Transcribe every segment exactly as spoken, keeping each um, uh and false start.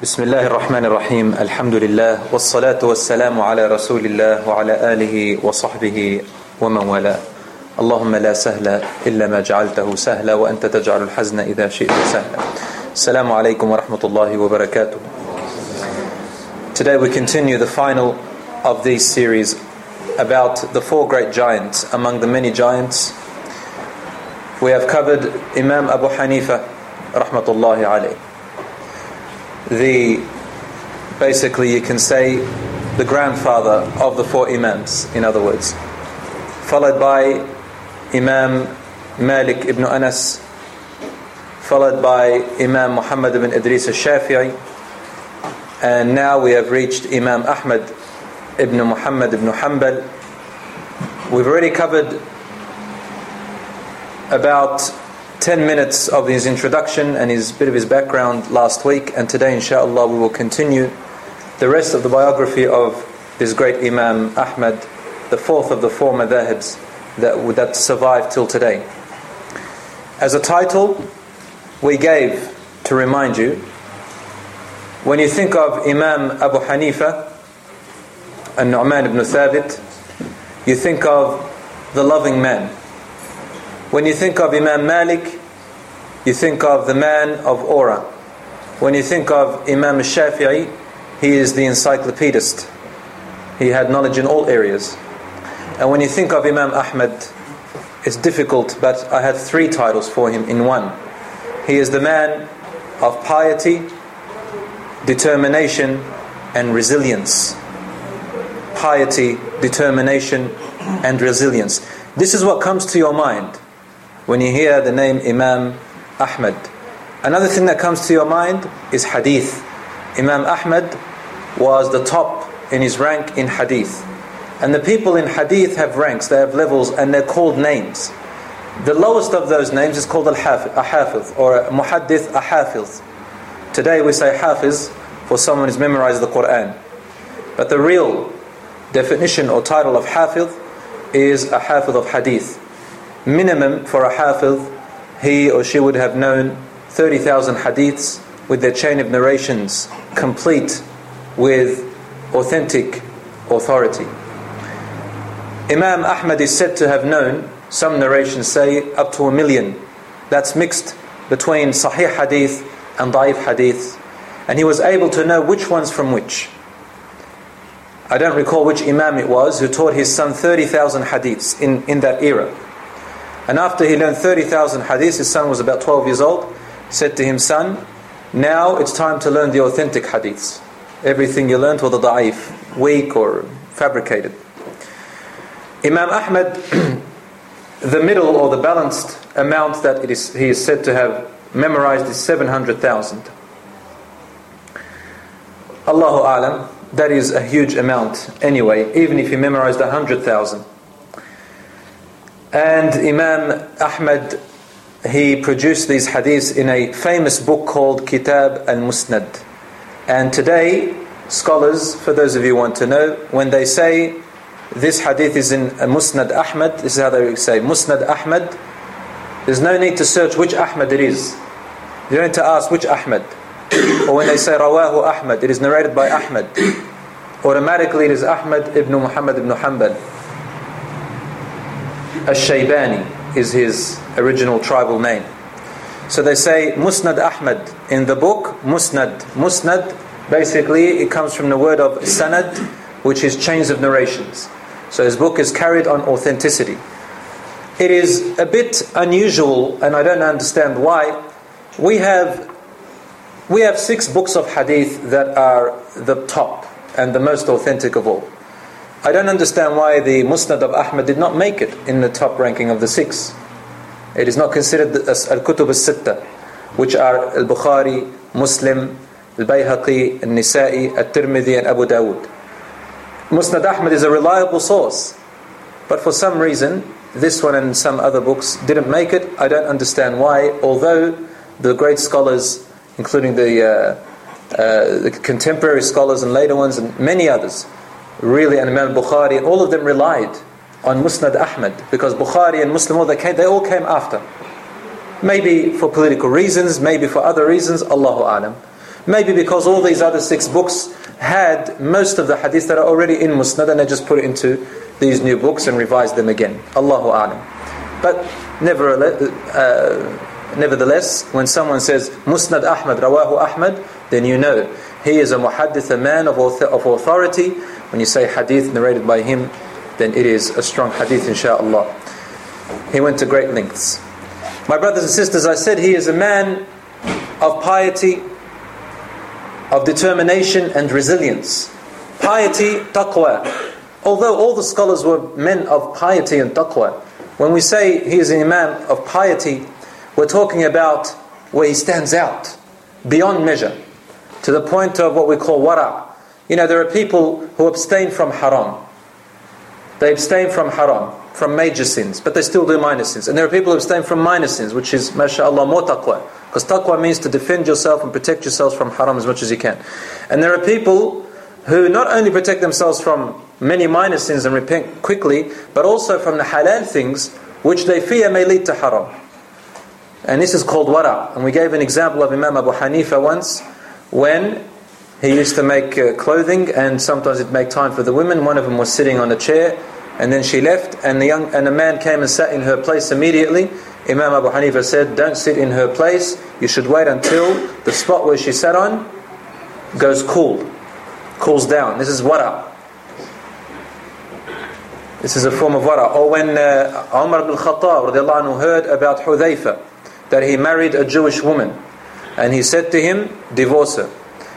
Bismillah ar-Rahman ar-Rahim, alhamdulillah, wassalatu wassalamu ala rasulillah wa ala alihi wa sahbihi wa man wala. Allahumma la sahla illa ma ja'altahu sahla wa anta taj'alu al-hazna idha shi'ta sahla. Assalamu alaikum wa rahmatullahi wa barakatuh. Today we continue the final of these series about the four great giants among the many giants. We have covered Imam Abu Hanifa rahmatullahi alayhi. The basically you can say the grandfather of the four Imams, in other words, followed by Imam Malik ibn Anas, followed by Imam Muhammad ibn Idris al-Shafi'i, and now we have reached Imam Ahmad ibn Muhammad ibn Hanbal. We've already covered about ten minutes of his introduction and his bit of his background last week, and today inshallah we will continue the rest of the biography of this great Imam Ahmad, the fourth of the four madhahibs that, that survived till today. As a title we gave, to remind you, when you think of Imam Abu Hanifa and Nu'man ibn Thabit, you think of the loving man. When you think of Imam Malik, you think of the man of aura. When you think of Imam Shafi'i, he is the encyclopedist. He had knowledge in all areas. And when you think of Imam Ahmad, it's difficult, but I had three titles for him in one. He is the man of piety, determination, and resilience. Piety, determination, and resilience. This is what comes to your mind when you hear the name Imam Ahmad. Another thing that comes to your mind is hadith. Imam Ahmad was the top in his rank in hadith. And the people in hadith have ranks, they have levels, and they're called names. The lowest of those names is called Al-Hafiz, or Muhaddith Al-Hafiz. Today we say Hafiz for someone who's memorized the Quran. But the real definition or title of Hafiz is a Hafiz of hadith. Minimum for a Hafiz, he or she would have known thirty thousand hadiths with their chain of narrations complete with authentic authority. Imam Ahmad is said to have known, some narrations say, up to a million. That's mixed between Sahih hadith and Da'if hadith. And he was able to know which one's from which. I don't recall which Imam it was who taught his son thirty thousand hadiths in, in that era. And after he learned thirty thousand hadiths, his son was about twelve years old, said to him, "Son, now it's time to learn the authentic hadiths. Everything you learned was the da'if, weak or fabricated." Imam Ahmad, the middle or the balanced amount that it is, he is said to have memorized is seven hundred thousand. Allahu A'lam, that is a huge amount anyway, even if he memorized one hundred thousand. And Imam Ahmad, he produced these hadiths in a famous book called Kitab al-Musnad. And today, scholars, for those of you who want to know, when they say this hadith is in Musnad Ahmad, this is how they say Musnad Ahmad. There's no need to search which Ahmad it is. You don't need to ask which Ahmad. Or when they say Rawahu Ahmad, it is narrated by Ahmad. Automatically it is Ahmad ibn Muhammad ibn Hanbal. Al-Shaybani is his original tribal name. So they say Musnad Ahmad in the book. Musnad, Musnad, basically it comes from the word of Sanad, which is chains of narrations. So his book is carried on authenticity. It is a bit unusual, and I don't understand why. We have We have six books of hadith that are the top and the most authentic of all. I don't understand why the Musnad of Ahmad did not make it in the top ranking of the six. It is not considered as Al-Kutub al-Sitta, which are Al-Bukhari, Muslim, Al-Bayhaqi, Al-Nisa'i, Al-Tirmidhi and Abu Dawud. Musnad Ahmad is a reliable source, but for some reason this one and some other books didn't make it. I don't understand why, although the great scholars, including the, uh, uh, the contemporary scholars and later ones and many others, really, and Imam Bukhari, all of them relied on Musnad Ahmad, because Bukhari and Muslim, all they, came, they all came after. Maybe for political reasons, maybe for other reasons, Allahu A'lam. Maybe because all these other six books had most of the hadith that are already in Musnad, and they just put it into these new books and revised them again. Allahu A'lam. But nevertheless, uh, nevertheless, when someone says Musnad Ahmad, Rawahu Ahmad, then you know he is a muhaddith, a man of of authority. When you say hadith narrated by him, then it is a strong hadith, insha'Allah. He went to great lengths. My brothers and sisters, I said he is a man of piety, of determination and resilience. Piety, taqwa. Although all the scholars were men of piety and taqwa, when we say he is an imam of piety, we're talking about where he stands out beyond measure, to the point of what we call wara'. You know, there are people who abstain from haram. They abstain from haram, from major sins, but they still do minor sins. And there are people who abstain from minor sins, which is, mashallah, more taqwa. Because taqwa means to defend yourself and protect yourselves from haram as much as you can. And there are people who not only protect themselves from many minor sins and repent quickly, but also from the halal things, which they fear may lead to haram. And this is called wara'. And we gave an example of Imam Abu Hanifa once, when he used to make uh, clothing, and sometimes he'd make time for the women. One of them was sitting on a chair, and then she left, and the young and a man came and sat in her place immediately. Imam Abu Hanifa said, "Don't sit in her place. You should wait until the spot where she sat on goes cool, cools down." This is wara'. This is a form of wara'. Or when uh, Umar ibn Khattab radiallahu anhu heard about Hudhayfa, that he married a Jewish woman, and he said to him, "Divorce her."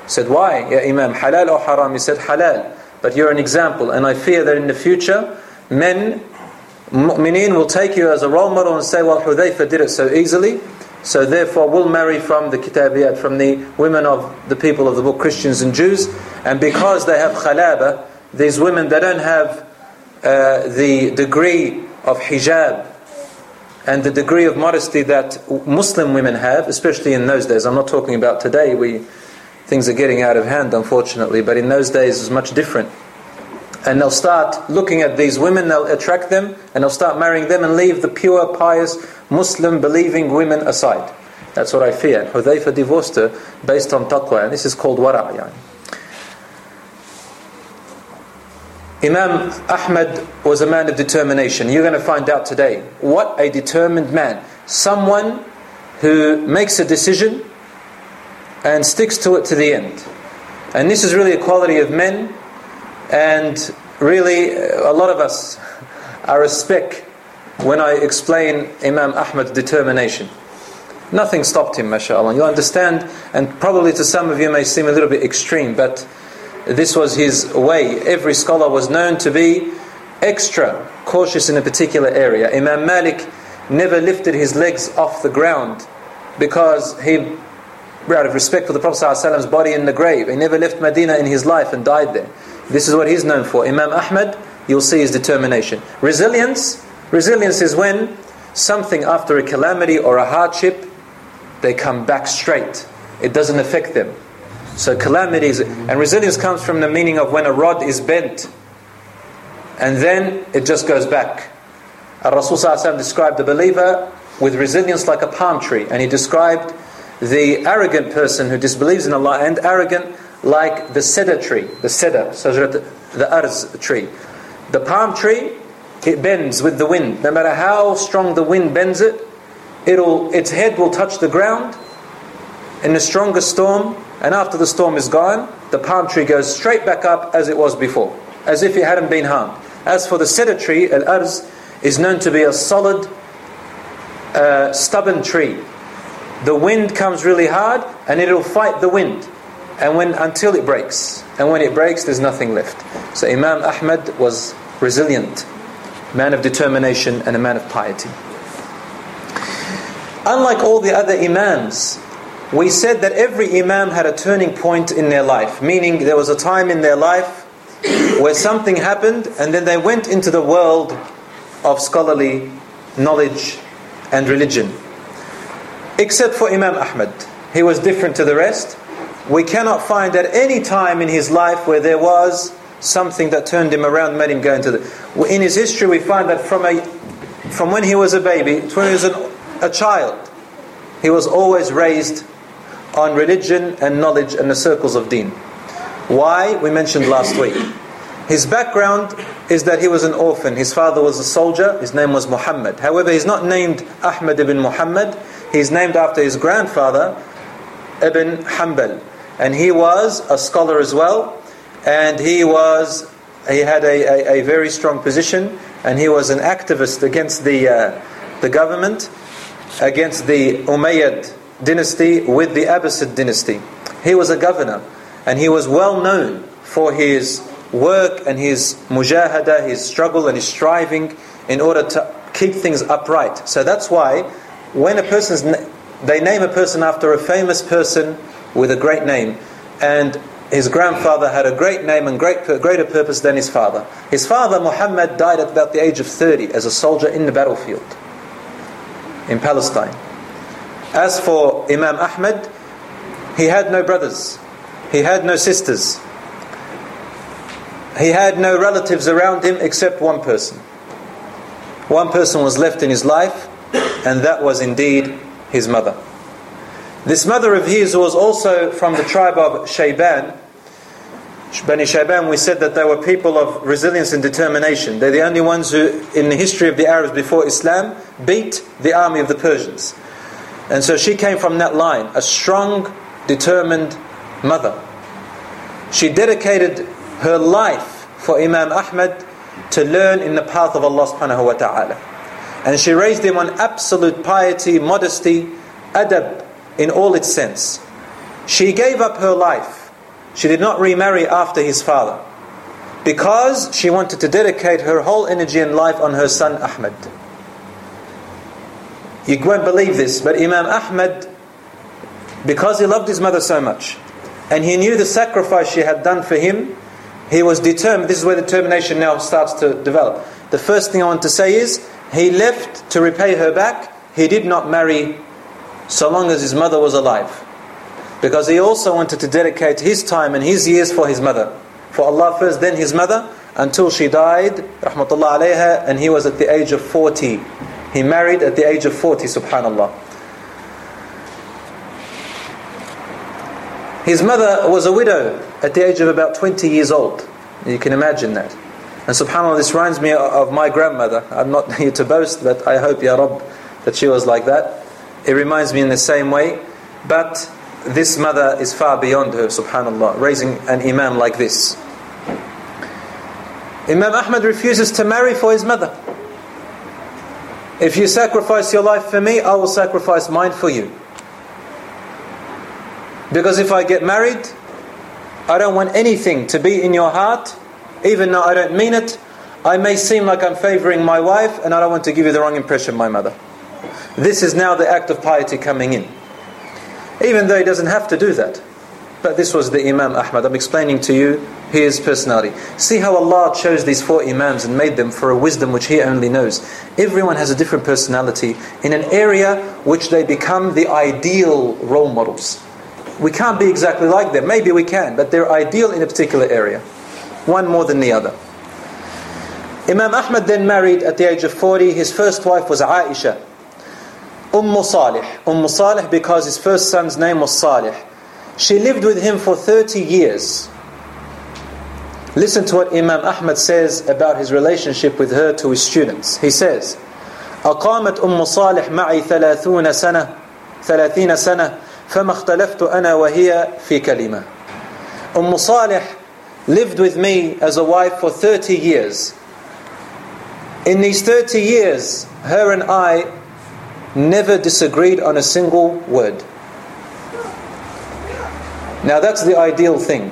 Said, "Why, Ya Imam, halal or haram?" He said, "Halal, but you're an example, and I fear that in the future, men, mu'mineen, will take you as a role model and say, well, Hudhayfa did it so easily, so therefore we'll marry from the kitabiyat, from the women of the people of the book, Christians and Jews, and because they have khalaba, these women, they don't have uh, the degree of hijab, and the degree of modesty that Muslim women have, especially in those days." I'm not talking about today, we... things are getting out of hand, unfortunately, but in those days it was much different. And they'll start looking at these women, they'll attract them, and they'll start marrying them and leave the pure, pious, Muslim-believing women aside. That's what I fear. Hudhayfa divorced her based on taqwa, and this is called wara'. Yani. Imam Ahmad was a man of determination. You're going to find out today. What a determined man. Someone who makes a decision and sticks to it to the end. And this is really a quality of men, and really a lot of us are a speck when I explain Imam Ahmad's determination. Nothing stopped him, mashallah. You'll understand, and probably to some of you may seem a little bit extreme, but this was his way. Every scholar was known to be extra cautious in a particular area. Imam Malik never lifted his legs off the ground because he... out of respect for the Prophet ﷺ's body in the grave. He never left Medina in his life and died there. This is what he's known for. Imam Ahmad, you'll see his determination. Resilience. Resilience is when something after a calamity or a hardship, they come back straight. It doesn't affect them. So calamities, and resilience comes from the meaning of when a rod is bent and then it just goes back. Rasul ﷺ described the believer with resilience like a palm tree, and he described the arrogant person who disbelieves in Allah and arrogant like the cedar tree, the cedar, the arz tree. The palm tree, it bends with the wind. No matter how strong the wind bends it, it'll its head will touch the ground in the strongest storm, and after the storm is gone, the palm tree goes straight back up as it was before, as if it hadn't been harmed. As for the cedar tree, al-arz is known to be a solid, uh, stubborn tree. The wind comes really hard and it'll fight the wind. and when until it breaks. And when it breaks, there's nothing left. So Imam Ahmad was resilient, man of determination and a man of piety. Unlike all the other Imams, we said that every Imam had a turning point in their life, meaning there was a time in their life where something happened and then they went into the world of scholarly knowledge and religion. Except for Imam Ahmad. He was different to the rest. We cannot find at any time in his life where there was something that turned him around, made him go into the... In his history we find that from a from when he was a baby, when he was an, a child, he was always raised on religion and knowledge and the circles of deen. Why? We mentioned last week. His background is that he was an orphan. His father was a soldier. His name was Muhammad. However, he's not named Ahmad ibn Muhammad. He's named after his grandfather, Ibn Hanbal. And he was a scholar as well. And he was, he had a, a, a very strong position. And he was an activist against the, uh, the government, against the Umayyad dynasty with the Abbasid dynasty. He was a governor. And he was well known for his work and his mujahada, his struggle and his striving in order to keep things upright. So that's why when a person's na- they name a person after a famous person with a great name, and his grandfather had a great name and great greater purpose than his father. His father Muhammad died at about the age of thirty as a soldier in the battlefield in Palestine. As for Imam Ahmad, he had no brothers, he had no sisters. He had no relatives around him except one person. One person was left in his life, and that was indeed his mother. This mother of his was also from the tribe of Shayban. Bani Shayban, we said that they were people of resilience and determination. They're the only ones who, in the history of the Arabs before Islam, beat the army of the Persians. And so she came from that line, a strong, determined mother. She dedicated her life for Imam Ahmad to learn in the path of Allah subhanahu wa ta'ala. And she raised him on absolute piety, modesty, adab in all its sense. She gave up her life. She did not remarry after his father because she wanted to dedicate her whole energy and life on her son Ahmad. You won't believe this, but Imam Ahmad, because he loved his mother so much and he knew the sacrifice she had done for him, he was determined. This is where determination now starts to develop. The first thing I want to say is, he left to repay her back. He did not marry so long as his mother was alive, because he also wanted to dedicate his time and his years for his mother. For Allah first, then his mother, until she died, rahmatullah alayha, and he was at the age of forty. He married at the age of forty, subhanallah. His mother was a widow at the age of about twenty years old. You can imagine that. And subhanAllah, this reminds me of my grandmother. I'm not here to boast, but I hope, Ya Rabb, that she was like that. It reminds me in the same way. But this mother is far beyond her, subhanAllah, raising an imam like this. Imam Ahmad refuses to marry for his mother. If you sacrifice your life for me, I will sacrifice mine for you. Because if I get married, I don't want anything to be in your heart, even though I don't mean it. I may seem like I'm favouring my wife, and I don't want to give you the wrong impression, my mother. This is now the act of piety coming in. Even though he doesn't have to do that. But this was the Imam Ahmad. I'm explaining to you his personality. See how Allah chose these four Imams and made them for a wisdom which He only knows. Everyone has a different personality in an area which they become the ideal role models. We can't be exactly like them. Maybe we can, but they're ideal in a particular area. One more than the other. Imam Ahmad then married at the age of forty. His first wife was Aisha Um Salih. Um Salih because his first son's name was Salih. She lived with him for thirty years. Listen to what Imam Ahmad says about his relationship with her to his students. He says, أقامت أم صالح معي ثلاثون سنة ثلاثين سنة فما اختلفت أنا وهي في كلمة. أم صالح lived with me as a wife for thirty years. In these thirty years, her and I never disagreed on a single word. Now that's the ideal thing.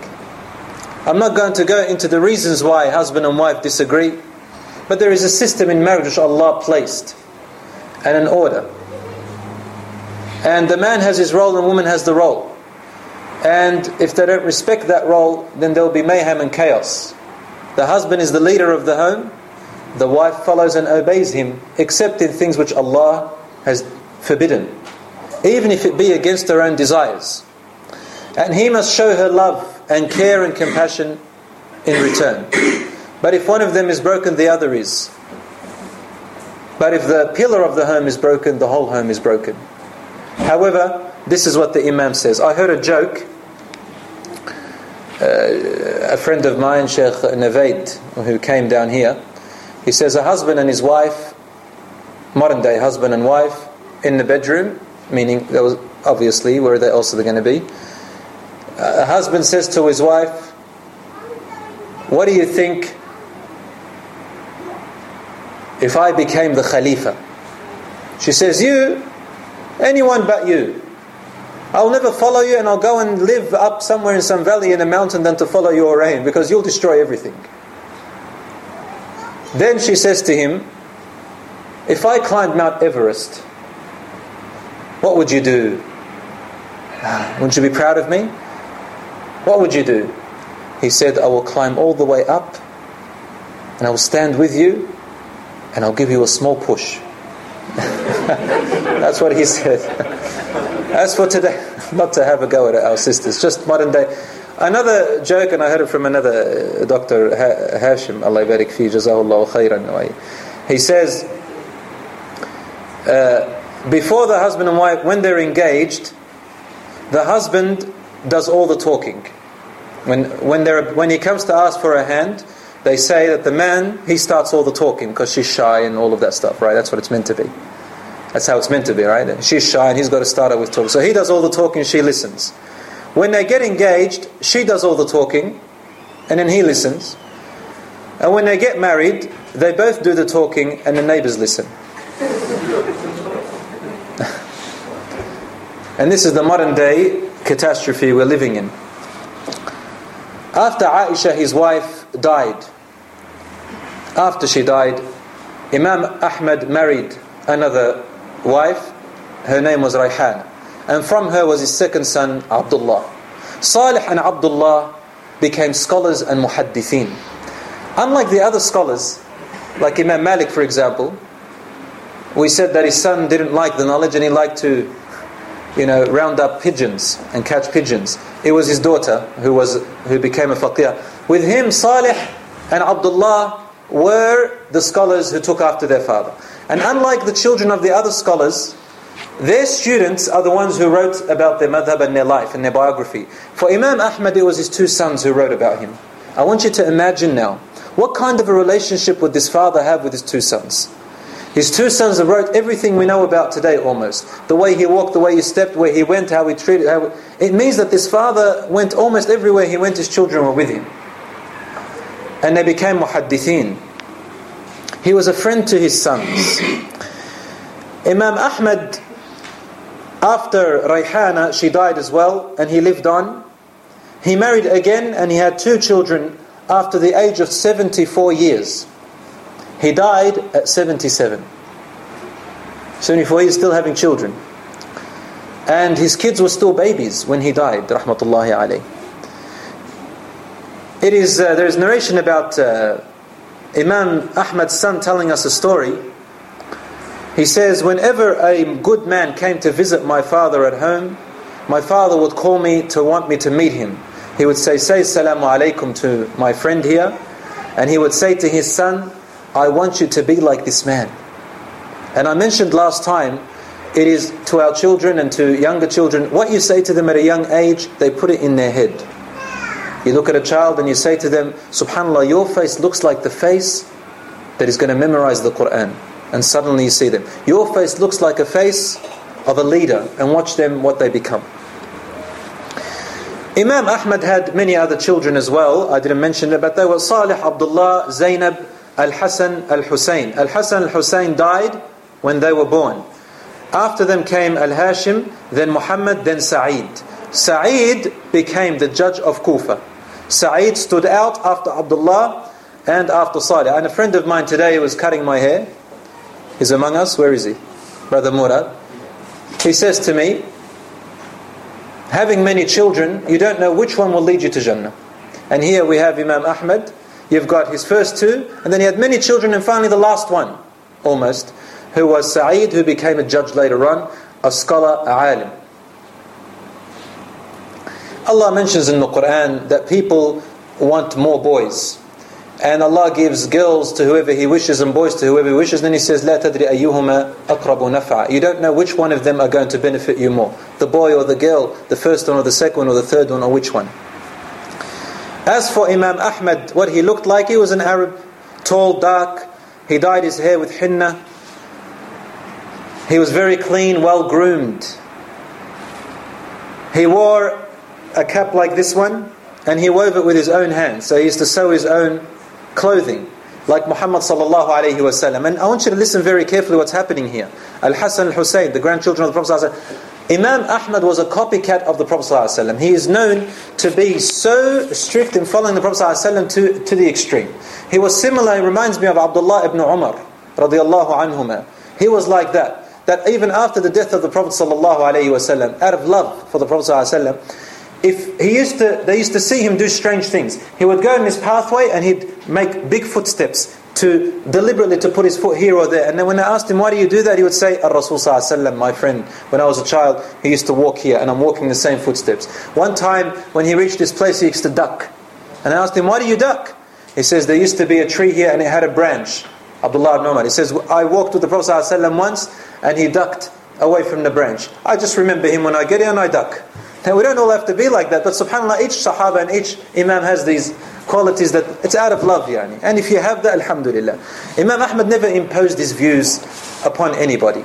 I'm not going to go into the reasons why husband and wife disagree, but there is a system in marriage which Allah placed, and an order. And the man has his role and woman has the role. And if they don't respect that role, then there will be mayhem and chaos. The husband is the leader of the home. The wife follows and obeys him, except in things which Allah has forbidden, even if it be against her own desires. And he must show her love and care and compassion in return. But if one of them is broken, the other is. But if the pillar of the home is broken, the whole home is broken. However, this is what the Imam says. I heard a joke. Uh, a friend of mine, Sheikh Navaid, who came down here, he says a husband and his wife, modern day husband and wife, in the bedroom, meaning there was obviously where they also going to be. A husband says to his wife, "What do you think if I became the Khalifa?" She says, "You, anyone but you. I'll never follow you, and I'll go and live up somewhere in some valley in a mountain than to follow your reign, because you'll destroy everything." Then she says to him, "If I climbed Mount Everest, what would you do? Wouldn't you be proud of me? What would you do?" He said, "I will climb all the way up, and I will stand with you, and I'll give you a small push." That's what he said. As for today, not to have a go at our sisters, just modern day. Another joke, and I heard it from another Doctor Hashim, Allah barik fi, jazahullahu khairan. He says, uh, before the husband and wife, when they're engaged, the husband does all the talking. When when they're when he comes to ask for a hand, they say that the man, he starts all the talking because she's shy and all of that stuff, right? That's what it's meant to be. That's how it's meant to be, right? She's shy and he's got to start out with talking. So he does all the talking, she listens. When they get engaged, she does all the talking, and then he listens. And when they get married, they both do the talking, and the neighbors listen. And this is the modern day catastrophe we're living in. After Aisha, his wife, died, after she died, Imam Ahmad married another wife. Her name was Raihana. And from her was his second son, Abdullah. Salih and Abdullah became scholars and muhaddithin. Unlike the other scholars, like Imam Malik, for example, we said that his son didn't like the knowledge and he liked to, you know, round up pigeons and catch pigeons. It was his daughter who was who became a faqih. With him, Salih and Abdullah were the scholars who took after their father. And unlike the children of the other scholars, their students are the ones who wrote about their madhab and their life and their biography. For Imam Ahmad, it was his two sons who wrote about him. I want you to imagine now, what kind of a relationship would this father have with his two sons? His two sons have wrote everything we know about today almost. The way he walked, the way he stepped, where he went, how he treated. How he... It means that this father went almost everywhere he went, his children were with him. And they became muhaddithin. He was a friend to his sons. Imam Ahmad, after Raihana, she died as well, and he lived on. He married again, and he had two children after the age of seventy-four years. He died at seventy-seven. seventy-four years, still having children. And his kids were still babies when he died, rahmatullahi alayh. It is, uh, there is narration about uh, Imam Ahmad's son telling us a story. He says, whenever a good man came to visit my father at home, my father would call me to want me to meet him. He would say, say salamu alaykum to my friend here. And he would say to his son, I want you to be like this man. And I mentioned last time, it is to our children and to younger children, what you say to them at a young age, they put it in their head. You look at a child and you say to them, subhanallah, your face looks like the face that is going to memorize the Quran. And suddenly you see them. Your face looks like a face of a leader. And watch them, what they become. Imam Ahmad had many other children as well. I didn't mention it, but they were Salih, Abdullah, Zaynab, Al Hassan, Al Hussein. Al Hassan, Al Hussein died when they were born. After them came Al Hashim, then Muhammad, then Sa'id. Sa'id became the judge of Kufa. Sa'id stood out after Abdullah and after Salih. And a friend of mine today was cutting my hair. He's among us. Where is he? Brother Murad. He says to me, having many children, you don't know which one will lead you to Jannah. And here we have Imam Ahmad. You've got his first two, and then he had many children, and finally the last one, almost, who was Sa'id, who became a judge later on, a scholar, a alim. Allah mentions in the Quran that people want more boys. And Allah gives girls to whoever He wishes and boys to whoever He wishes. Then He says, "La tadri ayyuhuma aqrabu naf'a." You don't know which one of them are going to benefit you more. The boy or the girl, the first one or the second one or the third one or which one. As for Imam Ahmad, what he looked like, he was an Arab, tall, dark. He dyed his hair with henna. He was very clean, well-groomed. He wore a cap like this one, and he wove it with his own hands. So he used to sew his own clothing, like Muhammad sallallahu alayhi wasallam. And I want you to listen very carefully what's happening here. Al Hassan Al Hussein, the grandchildren of the Prophet sallallahu alayhi wasallam. Imam Ahmad was a copycat of the Prophet ﷺ. He is known to be so strict in following the Prophet ﷺ to, to the extreme. He was similar, he reminds me of Abdullah ibn Umar radiallahu anhuma. He was like that, that even after the death of the Prophet ﷺ, out of love for the Prophet ﷺ, if he used to, they used to see him do strange things. He would go in his pathway and he'd make big footsteps to deliberately to put his foot here or there. And then when I asked him, why do you do that? He would say, Ar-Rasul sallallahu alayhi wa sallam, my friend, when I was a child, he used to walk here and I'm walking the same footsteps. One time when he reached this place, he used to duck. And I asked him, why do you duck? He says, there used to be a tree here and it had a branch. Abdullah ibn Umar. He says, I walked with the Prophet sallallahu alayhi wa sallam once and he ducked away from the branch. I just remember him when I get here and I duck. Now we don't all have to be like that, but subhanAllah, each sahaba and each imam has these qualities that it's out of love, yani. And if you have that, alhamdulillah. Imam Ahmad never imposed his views upon anybody.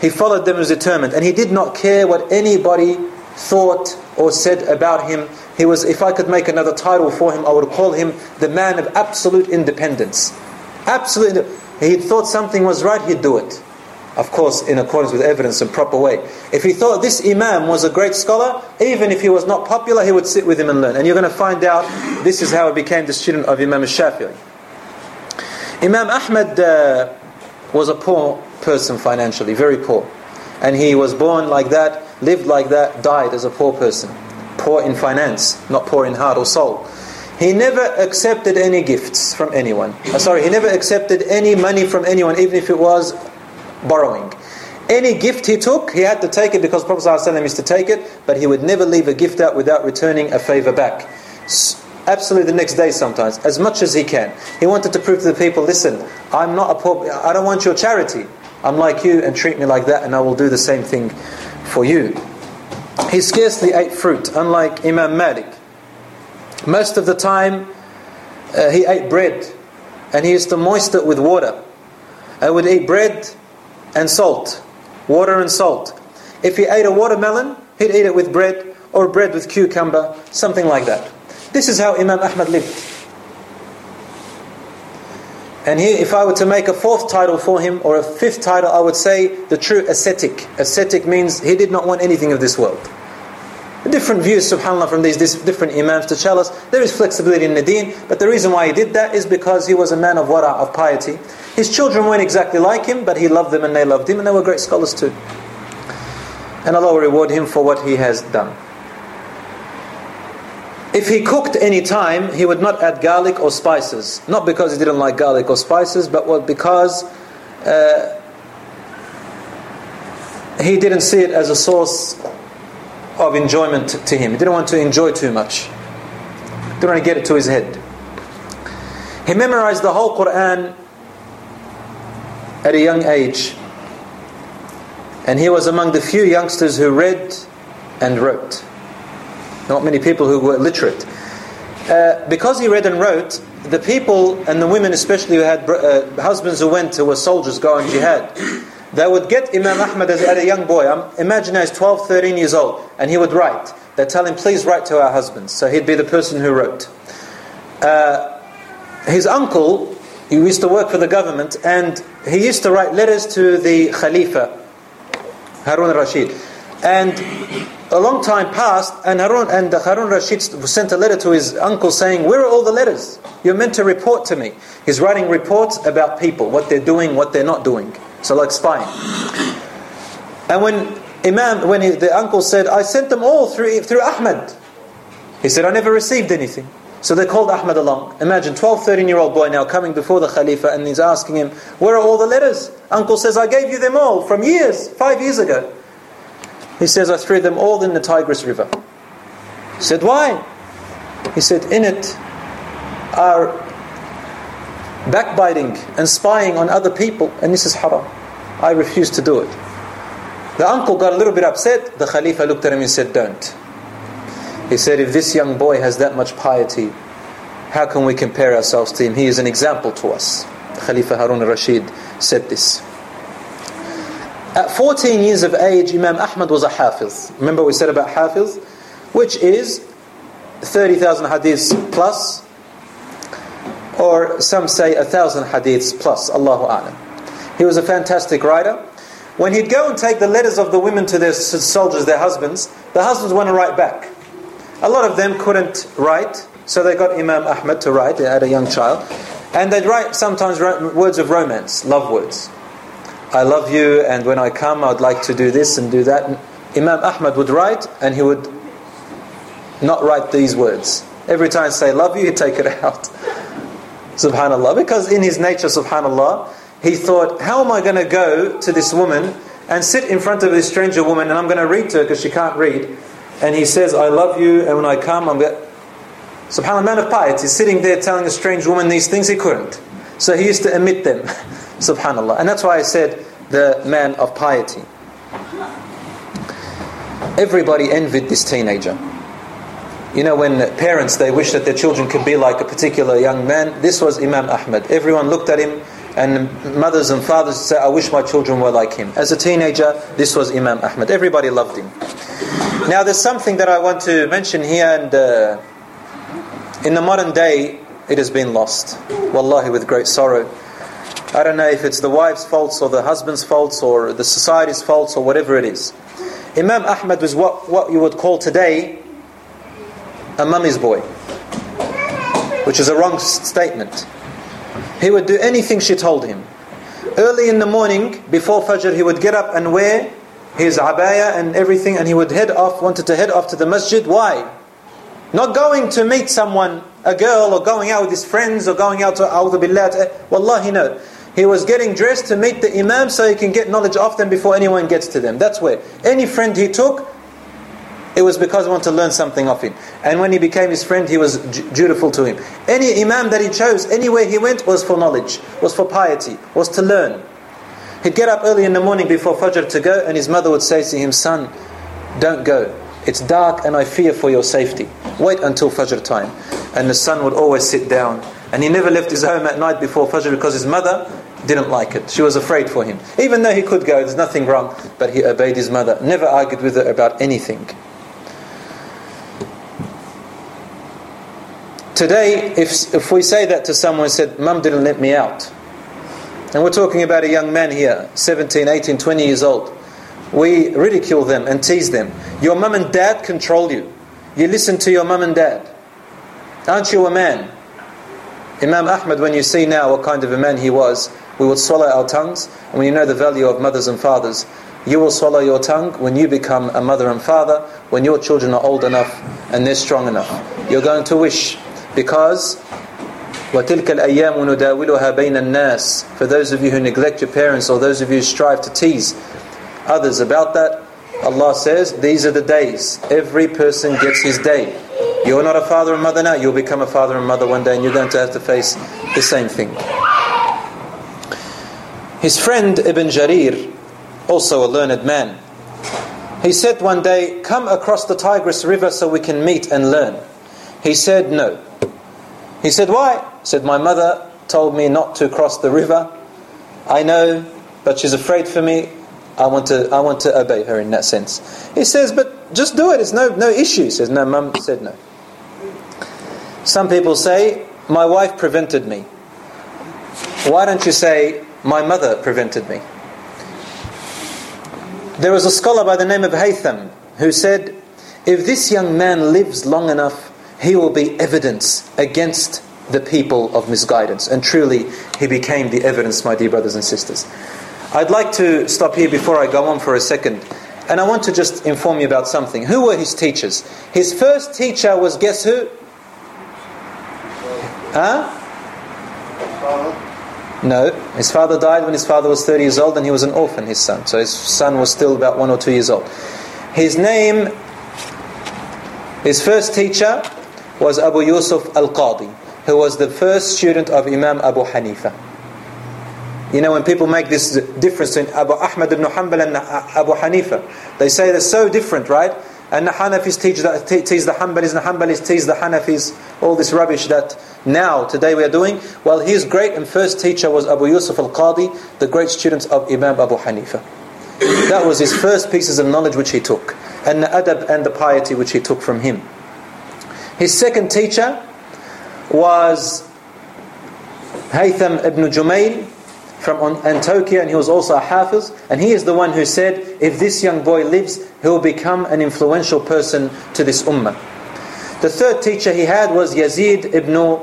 He followed them as determined, and he did not care what anybody thought or said about him. He was, if I could make another title for him, I would call him the man of absolute independence. Absolute. He thought something was right, he'd do it. Of course, in accordance with evidence and proper way. If he thought this imam was a great scholar, even if he was not popular, he would sit with him and learn. And you're going to find out, this is how he became the student of Imam al-Shafi'i. Imam Ahmad uh, was a poor person financially, very poor. And he was born like that, lived like that, died as a poor person. Poor in finance, not poor in heart or soul. He never accepted any gifts from anyone. Uh, sorry, he never accepted any money from anyone, even if it was borrowing. Any gift he took, he had to take it because Prophet ﷺ used to take it, but he would never leave a gift out without returning a favor back. Absolutely the next day sometimes, as much as he can. He wanted to prove to the people, listen, I'm not a poor, I don't want your charity. I'm like you and treat me like that and I will do the same thing for you. He scarcely ate fruit, unlike Imam Malik. Most of the time, uh, he ate bread and he used to moist it with water. I would eat bread and salt, water and salt. If he ate a watermelon, he'd eat it with bread, or bread with cucumber, something like that. This is how Imam Ahmad lived. And here, if I were to make a fourth title for him, or a fifth title, I would say the true ascetic. Ascetic means he did not want anything of this world. Different views, subhanAllah, from these different imams to tell us there is flexibility in the deen, but the reason why he did that is because he was a man of wara, of piety. His children weren't exactly like him, but he loved them and they loved him, and they were great scholars too. And Allah will reward him for what he has done. If he cooked any time, he would not add garlic or spices. Not because he didn't like garlic or spices, but because uh, he didn't see it as a source of enjoyment to him. He didn't want to enjoy too much. Didn't want to get it to his head. He memorized the whole Quran at a young age. And he was among the few youngsters who read and wrote. Not many people who were literate. Uh, because he read and wrote, the people and the women especially who had uh, husbands who went, who were soldiers, go on jihad. They would get Imam Ahmad as a young boy. Imagine he's twelve, thirteen years old. And he would write. They'd tell him, please write to our husbands. So he'd be the person who wrote. Uh, his uncle, he used to work for the government. And he used to write letters to the Khalifa, Harun al-Rashid. And a long time passed, and Harun and Harun al-Rashid sent a letter to his uncle saying, where are all the letters? You're meant to report to me. He's writing reports about people, what they're doing, what they're not doing. So like spying. And when Imam, when he, the uncle said, I sent them all through through Ahmad. He said, I never received anything. So they called Ahmad along. Imagine twelve, thirteen-year-old boy now coming before the Khalifa, and he's asking him, where are all the letters? Uncle says, I gave you them all from years, five years ago. He says, I threw them all in the Tigris River. He said, why? He said, in it are backbiting and spying on other people, and this is haram. I refuse to do it. The uncle got a little bit upset. The Khalifa looked at him and said, don't. He said, if this young boy has that much piety, how can we compare ourselves to him? He is an example to us. The Khalifa Harun al-Rashid said this. At fourteen years of age, Imam Ahmad was a hafiz. Remember we said about hafiz? Which is thirty thousand hadiths plus, or some say one thousand hadiths plus. Allahu A'lam. He was a fantastic writer. When he'd go and take the letters of the women to their soldiers, their husbands, the husbands want to write back. A lot of them couldn't write, so they got Imam Ahmad to write. They had a young child. And they'd write sometimes words of romance, love words. I love you, and when I come, I'd like to do this and do that. And Imam Ahmad would write, and he would not write these words. Every time I say love you, he'd take it out. Subhanallah. Because in his nature, subhanallah, he thought, how am I going to go to this woman and sit in front of this stranger woman, and I'm going to read to her because she can't read. And he says, I love you, and when I come, I'm going to... SubhanAllah, man of piety, he's sitting there telling a strange woman these things, he couldn't. So he used to omit them. SubhanAllah. And that's why I said, the man of piety. Everybody envied this teenager. You know, when parents, they wish that their children could be like a particular young man, this was Imam Ahmad. Everyone looked at him, and mothers and fathers say, I wish my children were like him. As a teenager, this was Imam Ahmad. Everybody loved him. Now there's something that I want to mention here, and uh, in the modern day it has been lost, wallahi, with great sorrow. I don't know if it's the wife's faults or the husband's faults or the society's faults or whatever it is. Imam Ahmad was what, what you would call today a mummy's boy, which is a wrong statement. He would do anything she told him. Early in the morning before Fajr, he would get up and wear his abaya and everything, and he would head off, wanted to head off to the masjid. Why? Not going to meet someone, a girl, or going out with his friends, or going out to A'udhu Billah. Wallahi, no. He was getting dressed to meet the Imam so he can get knowledge off them before anyone gets to them. That's where. Any friend he took, it was because he wanted to learn something off him. And when he became his friend, he was dutiful to him. Any Imam that he chose, anywhere he went, was for knowledge, was for piety, was to learn. He'd get up early in the morning before Fajr to go, and his mother would say to him, son, don't go. It's dark and I fear for your safety. Wait until Fajr time. And the son would always sit down. And he never left his home at night before Fajr because his mother didn't like it. She was afraid for him. Even though he could go, there's nothing wrong. But he obeyed his mother. Never argued with her about anything. Today, if if we say that to someone, said, Mum didn't let me out. And we're talking about a young man here, seventeen, eighteen, twenty years old. We ridicule them and tease them. Your mum and dad control you. You listen to your mum and dad. Aren't you a man? Imam Ahmad, when you see now what kind of a man he was, we would swallow our tongues. And when you know the value of mothers and fathers, you will swallow your tongue when you become a mother and father, when your children are old enough and they're strong enough. You're going to wish, because... For those of you who neglect your parents, or those of you who strive to tease others about that, Allah says, these are the days. Every person gets his day. You're not a father and mother now. You'll become a father and mother one day, and you're going to have to face the same thing. His friend Ibn Jarir, also a learned man, he said one day, come across the Tigris River so we can meet and learn. He said, no. He said, why? He said, my mother told me not to cross the river. I know, but she's afraid for me. I want to I want to obey her in that sense. He says, but just do it. It's no, no issue. He says, no, Mum said no. Some people say, my wife prevented me. Why don't you say, my mother prevented me? There was a scholar by the name of Haytham who said, if this young man lives long enough, he will be evidence against the people of misguidance. And truly, he became the evidence, my dear brothers and sisters. I'd like to stop here before I go on for a second. And I want to just inform you about something. Who were his teachers? His first teacher was, guess who? Huh? No, his father died when his father was thirty years old, and he was an orphan, his son. So his son was still about one or two years old. His name, his first teacher was Abu Yusuf al-Qadi, who was the first student of Imam Abu Hanifa. You know, when people make this difference in Abu Ahmad ibn Hanbal and Abu Hanifa, they say they're so different, right? And the Hanafis teach the, tease the Hanbalis, and the Hanbalis tease the Hanafis, all this rubbish that now, today we are doing. Well, his great and first teacher was Abu Yusuf al-Qadi, the great student of Imam Abu Hanifa. That was his first pieces of knowledge which he took, and the adab and the piety which he took from him. His second teacher was Haytham ibn Jumayl from Antioch, and he was also a Hafiz, and he is the one who said, if this young boy lives, he will become an influential person to this ummah. The third teacher he had was Yazid ibn uh,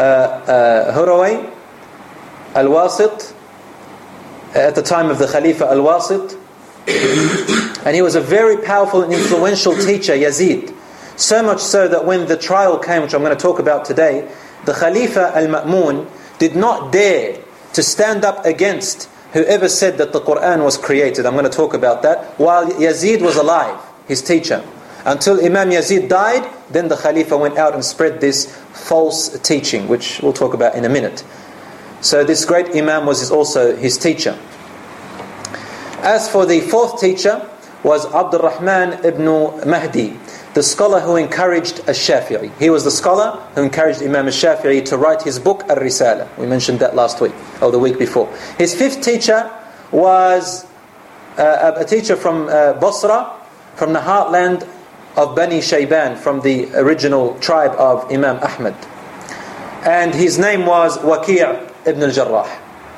uh, Hurawayh al-Wasit, at the time of the Khalifa al-Wasit, and he was a very powerful and influential teacher, Yazid, so much so that when the trial came, which I'm going to talk about today, the Khalifa al-Ma'mun did not dare to stand up against whoever said that the Qur'an was created. I'm going to talk about that. While Yazid was alive, his teacher. Until Imam Yazid died, then the Khalifa went out and spread this false teaching, which we'll talk about in a minute. So this great Imam was also his teacher. As for the fourth teacher, was Abdul Rahman ibn Mahdi, the scholar who encouraged al-Shafi'i. He was the scholar who encouraged Imam al-Shafi'i to write his book, Al-Risala. We mentioned that last week, or the week before. His fifth teacher was uh, a teacher from uh, Basra, from the heartland of Bani Shayban, from the original tribe of Imam Ahmad. And his name was Waki' ibn al-Jarrah.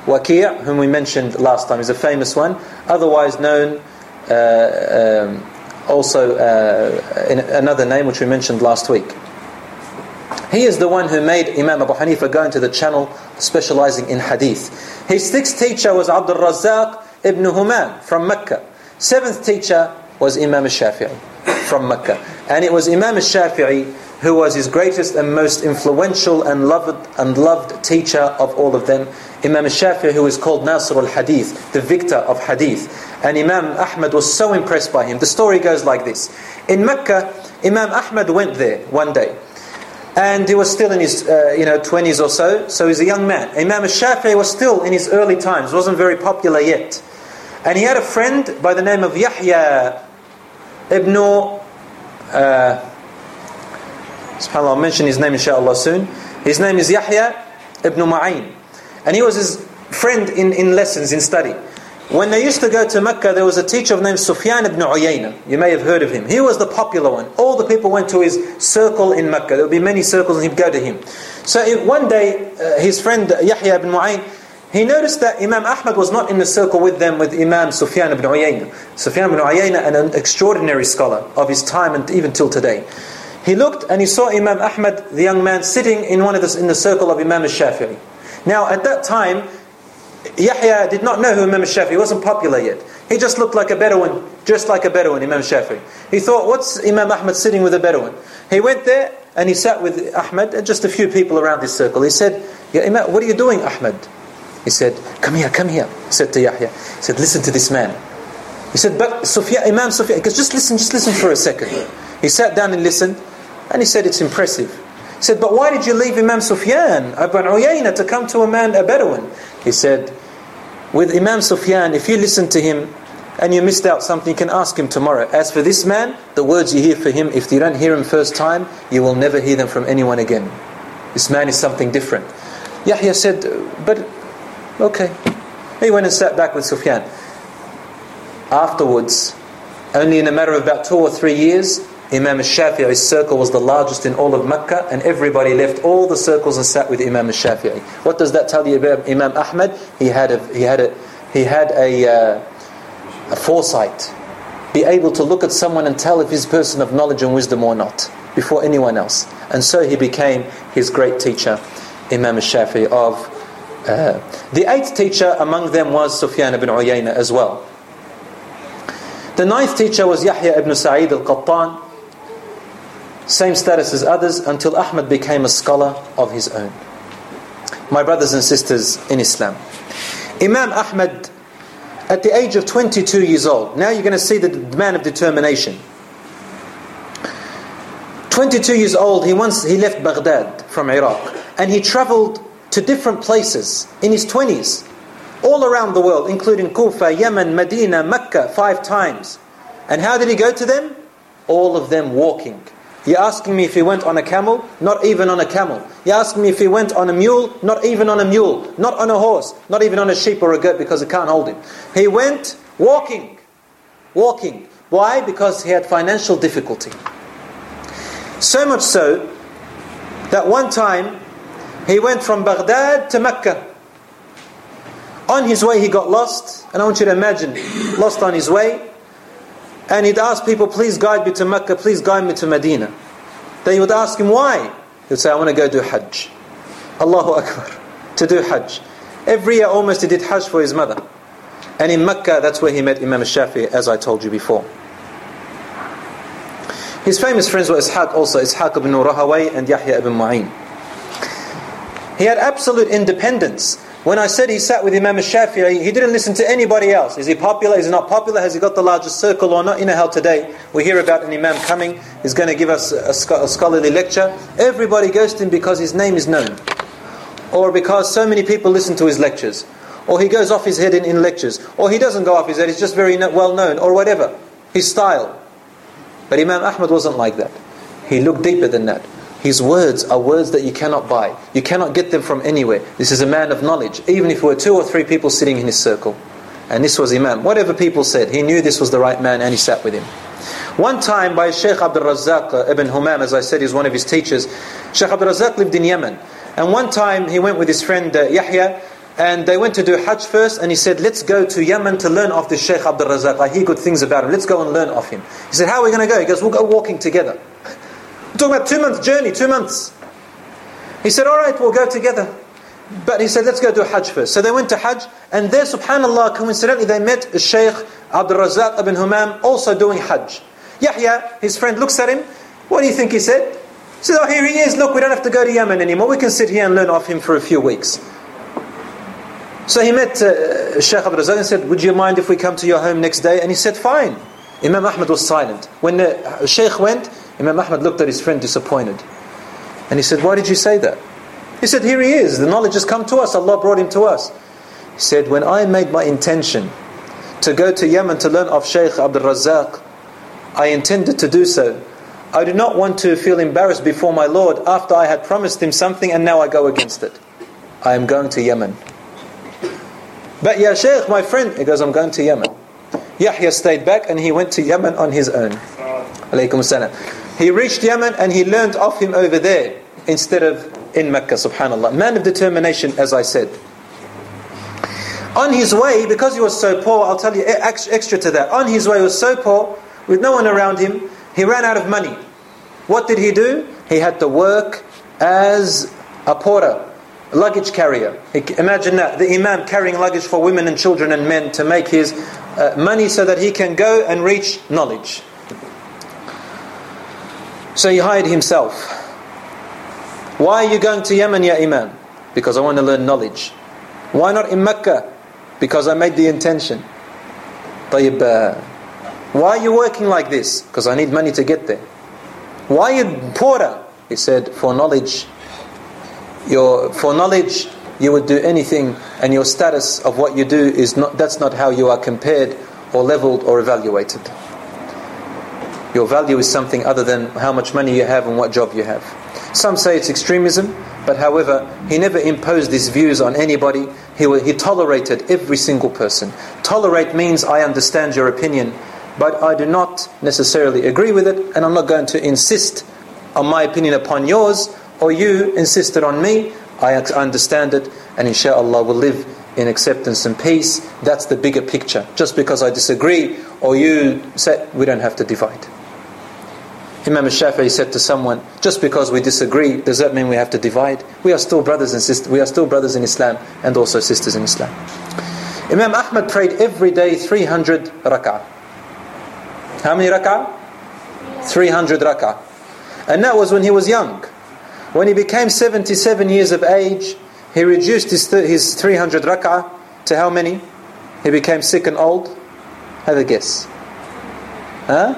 Waki', whom we mentioned last time, is a famous one, otherwise known uh, um, also uh, in another name which we mentioned last week. He is the one who made Imam Abu Hanifa go into the channel specializing in hadith. His sixth teacher was Abdul Razzaq ibn Humam from Mecca. Seventh teacher was Imam al-Shafi'i from Mecca. And it was Imam al-Shafi'i who was his greatest and most influential and loved and loved teacher of all of them. Imam al-Shafi'i, who is called Nasr al-Hadith, the victor of Hadith. And Imam Ahmad was so impressed by him. The story goes like this. In Mecca, Imam Ahmad went there one day. And he was still in his uh, you know, twenties or so. So he's a young man. Imam al-Shafi'i was still in his early times. Wasn't very popular yet. And he had a friend by the name of Yahya ibn... Uh, Subhanallah, I'll mention his name inshaAllah soon. His name is Yahya ibn Ma'in. And he was his friend in, in lessons, in study. When they used to go to Mecca, there was a teacher named Sufyan ibn Uyayna. You may have heard of him. He was the popular one. All the people went to his circle in Mecca. There would be many circles and he'd go to him. So if one day, uh, his friend Yahya ibn Ma'in, he noticed that Imam Ahmad was not in the circle with them, with Imam Sufyan ibn Uyayna. Sufyan ibn Uyayna, and an extraordinary scholar of his time and even till today. He looked and he saw Imam Ahmad, the young man, sitting in one of the, in the circle of Imam al-Shafi'i. Now at that time, Yahya did not know who Imam al-Shafi'i wasn't popular yet. He just looked like a Bedouin, just like a Bedouin, Imam al-Shafi'i. He thought, what's Imam Ahmad sitting with a Bedouin? He went there and he sat with Ahmad and just a few people around this circle. He said, "Ya Imam, what are you doing, Ahmad?" He said, "Come here, come here," he said to Yahya. He said, "Listen to this man." He said, "But Sufyan, Imam Sufyan," he goes, "just listen, just listen for a second." He sat down and listened, and he said, "It's impressive." He said, "But why did you leave Imam Sufyan ibn Uyayna to come to a man, a Bedouin?" He said, "With Imam Sufyan, if you listen to him and you missed out something, you can ask him tomorrow. As for this man, the words you hear for him, if you don't hear him first time, you will never hear them from anyone again. This man is something different." Yahya said, "But, okay." He went and sat back with Sufyan. Afterwards, only in a matter of about two or three years, Imam al-Shafi'i's circle was the largest in all of Mecca, and everybody left all the circles and sat with Imam al-Shafi'i. What does that tell you about Imam Ahmad? He had a he had a he had a uh, a foresight, be able to look at someone and tell if he's a person of knowledge and wisdom or not, before anyone else. And so he became his great teacher, Imam al-Shafi'i. Of uh, the eighth teacher among them was Sufyan ibn Uyayna as well. The ninth teacher was Yahya ibn Sa'id al-Qattan, same status as others, until Ahmad became a scholar of his own. My brothers and sisters in Islam, Imam Ahmad, at the age of twenty-two years old, now you're going to see the man of determination. twenty-two years old, he once he left Baghdad from Iraq, and he traveled to different places in his twenties, all around the world, including Kufa, Yemen, Medina, Mecca, five times. And how did he go to them? All of them walking. You're asking me if he went on a camel? Not even on a camel. You're asking me if he went on a mule? Not even on a mule. Not on a horse. Not even on a sheep or a goat, because it can't hold him. He went walking. Walking. Why? Because he had financial difficulty. So much so, that one time, he went from Baghdad to Mecca. On his way he got lost, and I want you to imagine, lost on his way. And he'd ask people, please guide me to Mecca, please guide me to Medina. They would ask him, why? He'd say, I want to go do Hajj. Allahu Akbar, to do Hajj. Every year almost he did Hajj for his mother. And in Mecca, that's where he met Imam al-Shafi'i, as I told you before. His famous friends were Ishaq also, Ishaq ibn Rahawayh and Yahya ibn Ma'in. He had absolute independence. When I said he sat with Imam al-Shafi'i, he didn't listen to anybody else. Is he popular? Is he not popular? Has he got the largest circle or not? You know how today we hear about an imam coming, he's going to give us a scholarly lecture. Everybody goes to him because his name is known, or because so many people listen to his lectures, or he goes off his head in, in lectures, or he doesn't go off his head, he's just very well known, or whatever, his style. But Imam Ahmad wasn't like that. He looked deeper than that. His words are words that you cannot buy. You cannot get them from anywhere. This is a man of knowledge, even if there were two or three people sitting in his circle. And this was Imam. Whatever people said, he knew this was the right man, and he sat with him. One time by Shaykh Abdul Razzaq ibn Humam, as I said, is one of his teachers. Shaykh Abdul Razzaq lived in Yemen. And one time he went with his friend uh, Yahya, and they went to do Hajj first, and he said, let's go to Yemen to learn off this Shaykh Abdul Razzaq. I hear good things about him. Let's go and learn off him. He said, how are we going to go? He goes, we'll go walking together. Talking about two months journey, two months. He said, all right, we'll go together. But he said, let's go do Hajj first. So they went to Hajj, and there, subhanAllah, coincidentally, they met Shaykh Abdul Razzaq ibn Humam, also doing Hajj. Yahya, his friend, looks at him. What do you think he said? He said, oh, here he is. Look, we don't have to go to Yemen anymore. We can sit here and learn off him for a few weeks. So he met uh, Shaykh Abdul Razzaq and said, would you mind if we come to your home next day? And he said, fine. Imam Ahmad was silent. When uh, Shaykh went, Imam Ahmad looked at his friend disappointed. And he said, why did you say that? He said, here he is. The knowledge has come to us. Allah brought him to us. He said, when I made my intention to go to Yemen to learn of Shaykh Abdul Razzaq, I intended to do so. I do not want to feel embarrassed before my Lord after I had promised him something and now I go against it. I am going to Yemen. But ya Shaykh, my friend, he goes, I'm going to Yemen. Yahya stayed back and he went to Yemen on his own. Alaykum salam. He reached Yemen and he learned off him over there instead of in Mecca, subhanAllah. Man of determination, as I said. On his way, because he was so poor, I'll tell you extra to that. On his way, he was so poor, with no one around him, he ran out of money. What did he do? He had to work as a porter, a luggage carrier. Imagine that, the imam carrying luggage for women and children and men to make his uh, money so that he can go and reach knowledge. So he hired himself. Why are you going to Yemen, ya Imam? Because I want to learn knowledge. Why not in Mecca? Because I made the intention. طيب, uh, why are you working like this? Because I need money to get there. Why are you poorer? He said, for knowledge. Your, for knowledge, you would do anything, and your status of what you do is not. That's not how you are compared, or leveled, or evaluated. Your value is something other than how much money you have and what job you have. Some say it's extremism, but however, he never imposed his views on anybody. He, he tolerated every single person. Tolerate means I understand your opinion, but I do not necessarily agree with it, and I'm not going to insist on my opinion upon yours, or you insisted on me. I understand it, and inshallah we'll live in acceptance and peace. That's the bigger picture. Just because I disagree or you say, we don't have to divide. Imam al-Shafi'i said to someone, just because we disagree, does that mean we have to divide? We are still brothers and sisters. We are still brothers in Islam and also sisters in Islam. Imam Ahmad prayed every day three hundred rak'ah. How many rak'ah? three hundred rak'ah. And that was when he was young. When he became seventy-seven years of age, he reduced his his three hundred rak'ah to how many? He became sick and old. Have a guess. Huh?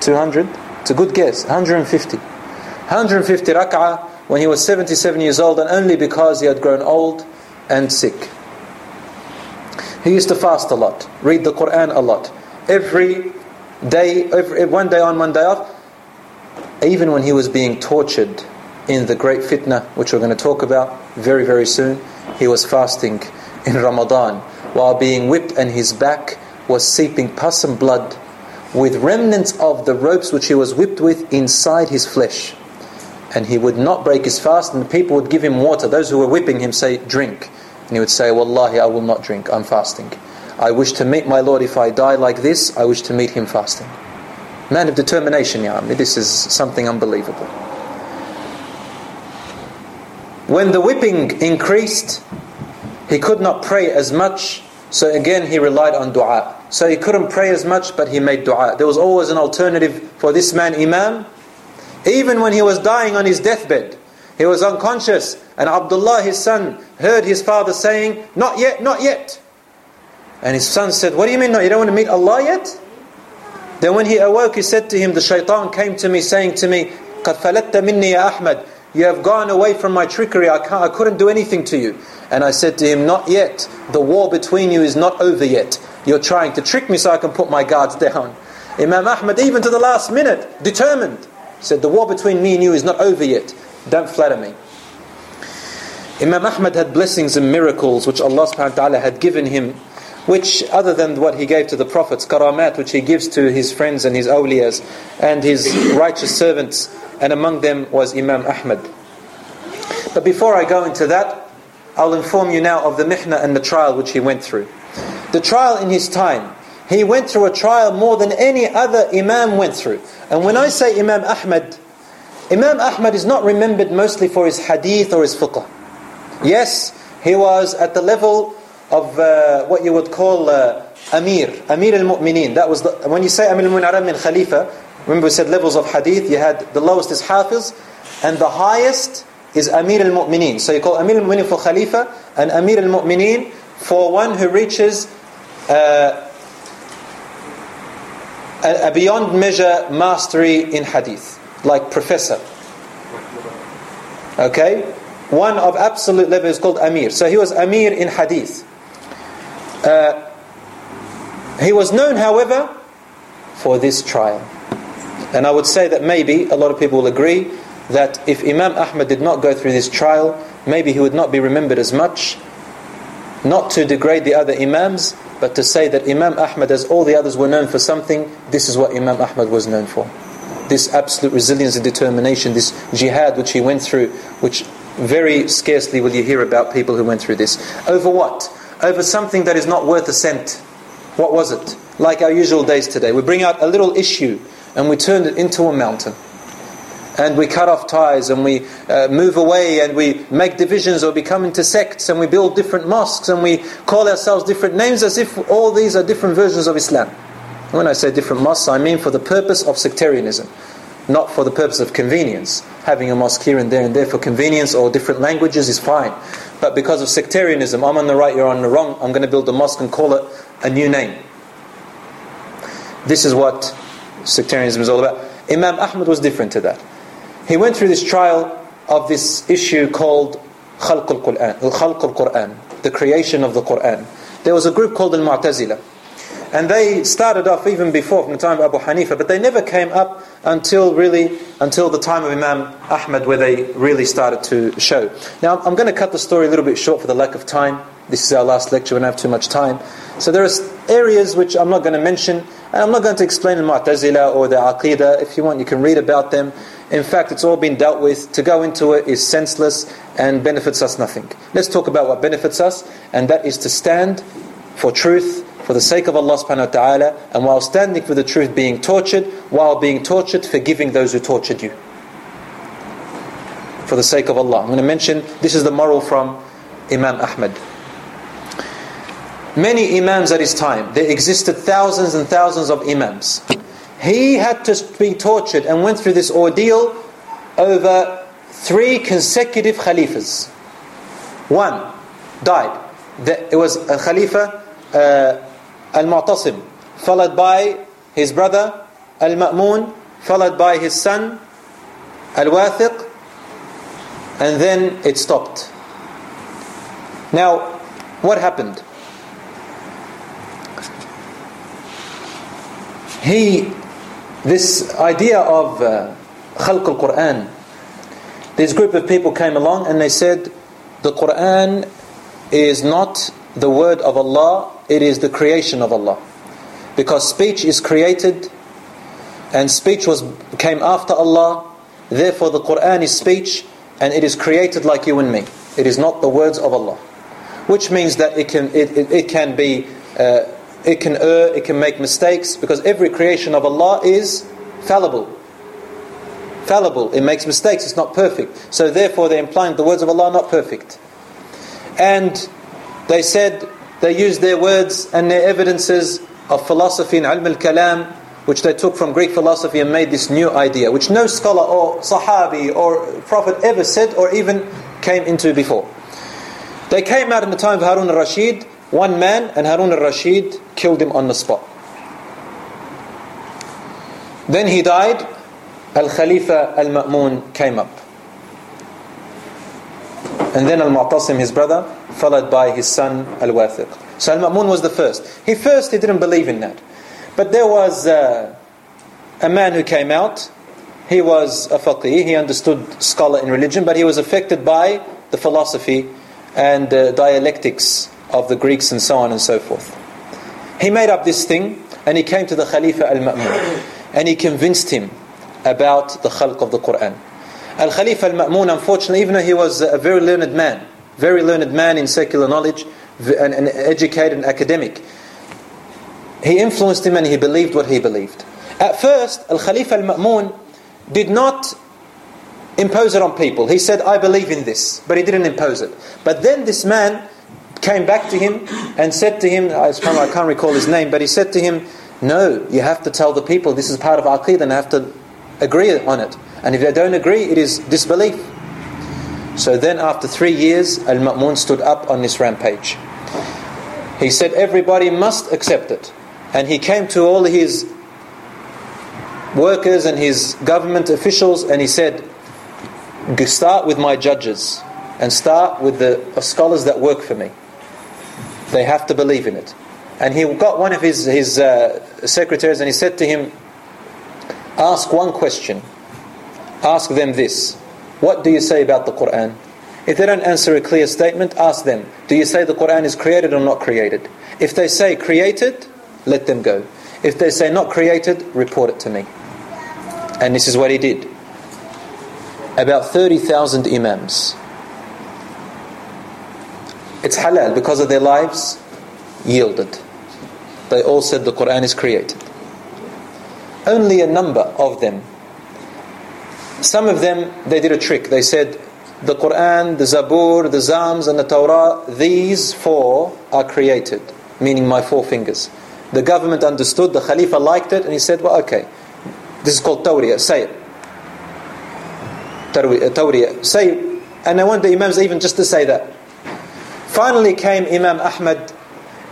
two hundred? It's a good guess. one hundred fifty. one hundred fifty rak'ah when he was seventy-seven years old, and only because he had grown old and sick. He used to fast a lot, read the Quran a lot. Every day, every, one day on, one day off. Even when he was being tortured in the great fitna, which we're going to talk about very, very soon, he was fasting in Ramadan while being whipped, and his back was seeping pus and blood with remnants of the ropes which he was whipped with inside his flesh. And he would not break his fast, and people would give him water. Those who were whipping him say, drink. And he would say, Wallahi, I will not drink, I'm fasting. I wish to meet my Lord. If I die like this, I wish to meet Him fasting. Man of determination, Ya Ammi. This is something unbelievable. When the whipping increased, he could not pray as much, so again he relied on dua. So he couldn't pray as much, but he made dua. There was always an alternative for this man, Imam. Even when he was dying on his deathbed, he was unconscious, and Abdullah, his son, heard his father saying, not yet, not yet. And his son said, what do you mean, no, you don't want to meet Allah yet? Then when he awoke, he said to him, the shaitan came to me saying to me, قَدْ فَلَتَّ مِنِّي يَا أَحْمَد. You have gone away from my trickery. I, can't, I couldn't do anything to you. And I said to him, not yet. The war between you is not over yet. You're trying to trick me so I can put my guards down. Imam Ahmad, even to the last minute, determined, said, the war between me and you is not over yet. Don't flatter me. Imam Ahmad had blessings and miracles which Allah subhanahu wa ta'ala had given him, which other than what he gave to the prophets, karamat, which he gives to his friends and his awliyas and his righteous servants, and among them was Imam Ahmad. But before I go into that, I'll inform you now of the mihna and the trial which he went through. The trial in his time, he went through a trial more than any other Imam went through. And when I say Imam Ahmad, Imam Ahmad is not remembered mostly for his hadith or his fiqh. Yes, he was at the level of uh, what you would call uh, Amir, Amir al-Mu'mineen. That was the, when you say Amir al-Mu'mineen, I don't mean Khalifa. Remember we said levels of hadith. You had the lowest is Hafiz, and the highest is Amir al-Mu'mineen. So you call Amir al-Mu'mineen for Khalifa, and Amir al-Mu'mineen for one who reaches uh, a, a beyond measure mastery in hadith, like professor. Okay, one of absolute level is called Amir. So he was Amir in hadith. Uh, he was known, however, for this trial. And I would say that maybe a lot of people will agree that if Imam Ahmad did not go through this trial, maybe he would not be remembered as much. Not to degrade the other Imams, but to say that Imam Ahmad, as all the others were known for something, this is what Imam Ahmad was known for. This absolute resilience and determination, this jihad which he went through, which very scarcely will you hear about people who went through this. Over what? Over something that is not worth a cent. What was it? Like our usual days today, we bring out a little issue and we turn it into a mountain, and we cut off ties, and we uh, move away, and we make divisions or become into sects, and we build different mosques, and we call ourselves different names as if all these are different versions of Islam. When I say different mosques, I mean for the purpose of sectarianism, not for the purpose of convenience. Having a mosque here and there and there for convenience or different languages is fine. But because of sectarianism, I'm on the right, you're on the wrong, I'm going to build a mosque and call it a new name. This is what sectarianism is all about. Imam Ahmad was different to that. He went through this trial of this issue called Khalq al-Quran, Khalq al-Quran, the creation of the Quran. There was a group called Al-Mu'tazila. And they started off even before, from the time of Abu Hanifa, but they never came up until really, until the time of Imam Ahmad, where they really started to show. Now, I'm going to cut the story a little bit short for the lack of time. This is our last lecture, we don't have too much time. So there are areas which I'm not going to mention, and I'm not going to explain Al-Mu'tazila or the Aqidah. If you want, you can read about them. In fact, it's all been dealt with. To go into it is senseless and benefits us nothing. Let's talk about what benefits us, and that is to stand for truth for the sake of Allah subhanahu wa ta'ala, and while standing for the truth, being tortured, while being tortured, forgiving those who tortured you for the sake of Allah. I'm going to mention, this is the moral from Imam Ahmad. Many Imams at his time, there existed thousands and thousands of Imams. He had to be tortured and went through this ordeal over three consecutive Khalifas. One died. It was a Khalifa, uh, Al-Mu'tasim, followed by his brother Al-Ma'mun, followed by his son Al-Wathiq, and then it stopped. Now, what happened? He, this idea of uh, Khalq al-Quran, this group of people came along and they said, the Quran is not the word of Allah, it is the creation of Allah. Because speech is created, and speech was came after Allah, therefore the Quran is speech, and it is created like you and me. It is not the words of Allah. Which means that it can, it, it, it can be... Uh, It can err, it can make mistakes, because every creation of Allah is fallible. Fallible, it makes mistakes, it's not perfect. So therefore they're implying the words of Allah are not perfect. And they said, they used their words and their evidences of philosophy and ilm al-kalam, which they took from Greek philosophy and made this new idea, which no scholar or sahabi or prophet ever said or even came into before. They came out in the time of Harun al-Rashid, one man, and Harun al-Rashid killed him on the spot. Then he died. Al-Khalifa al-Ma'mun came up. And then Al-Mu'tasim, his brother, followed by his son Al-Wathiq. So Al-Ma'mun was the first. He first, he didn't believe in that. But there was uh, a man who came out. He was a faqih. He understood scholar in religion, but he was affected by the philosophy and uh, dialectics of the Greeks and so on and so forth. He made up this thing, and he came to the Khalifa Al-Ma'mun, and he convinced him about the Khalq of the Quran. Al-Khalifa Al-Ma'mun, unfortunately, even though he was a very learned man, very learned man in secular knowledge, an, an educated and academic, he influenced him and he believed what he believed. At first, Al-Khalifa Al-Ma'mun did not impose it on people. He said, I believe in this, but he didn't impose it. But then this man came back to him and said to him, I can't recall his name, but he said to him, no, you have to tell the people this is part of Aqeedah and have to agree on it. And if they don't agree, it is disbelief. So then after three years, Al-Ma'mun stood up on this rampage. He said everybody must accept it. And he came to all his workers and his government officials and he said, start with my judges and start with the scholars that work for me. They have to believe in it. And he got one of his, his uh, secretaries and he said to him, ask one question. Ask them this. What do you say about the Quran? If they don't answer a clear statement, ask them. Do you say the Quran is created or not created? If they say created, let them go. If they say not created, report it to me. And this is what he did. About thirty thousand imams. It's halal because of their lives, yielded. They all said the Quran is created. Only a number of them. Some of them, they did a trick. They said, the Quran, the Zabur, the Zams and the Torah, these four are created, meaning my four fingers. The government understood, the Khalifa liked it, and he said, well, okay, this is called Tawriyah, say it. Tawriyah, say it. And I want the Imams even just to say that. Finally came Imam Ahmad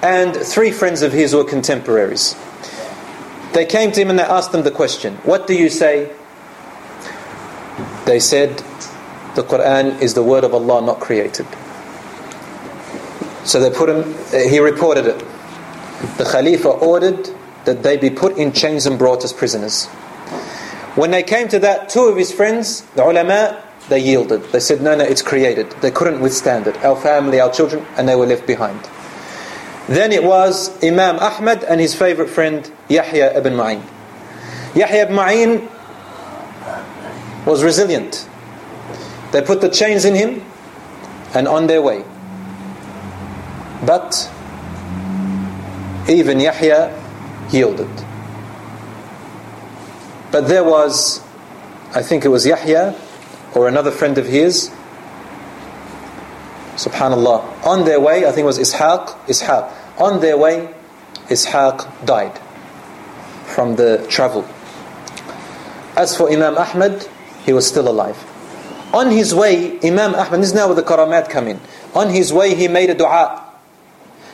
and three friends of his were contemporaries. They came to him and they asked him the question, what do you say? They said, the Quran is the word of Allah, not created. So they put him, he reported it. The Khalifa ordered that they be put in chains and brought as prisoners. When they came to that, two of his friends, the ulama, they yielded. They said, no, no, it's created. They couldn't withstand it. Our family, our children, and they were left behind. Then it was Imam Ahmad and his favorite friend, Yahya ibn Ma'in. Yahya ibn Ma'in was resilient. They put the chains in him and on their way. But even Yahya yielded. But there was, I think it was Yahya or another friend of his, subhanallah, on their way, I think it was Ishaq, Ishaq. On their way, Ishaq died from the travel. As for Imam Ahmad, he was still alive. On his way, Imam Ahmad, this is now where the karamat come in. On his way, he made a dua.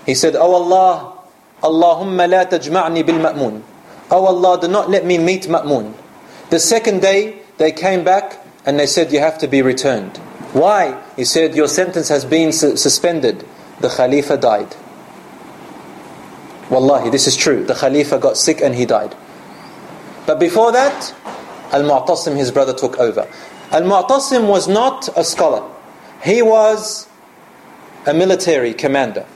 He said, "Oh Allah, Allahumma la tajma'ni bil Ma'mun. Oh Allah, do not let me meet Ma'mun." The second day, they came back and they said, "You have to be returned." Why? He said, "Your sentence has been su- suspended. The Khalifa died." Wallahi, this is true. The Khalifa got sick and he died. But before that, Al-Mu'tasim, his brother, took over. Al-Mu'tasim was not a scholar. He was a military commander.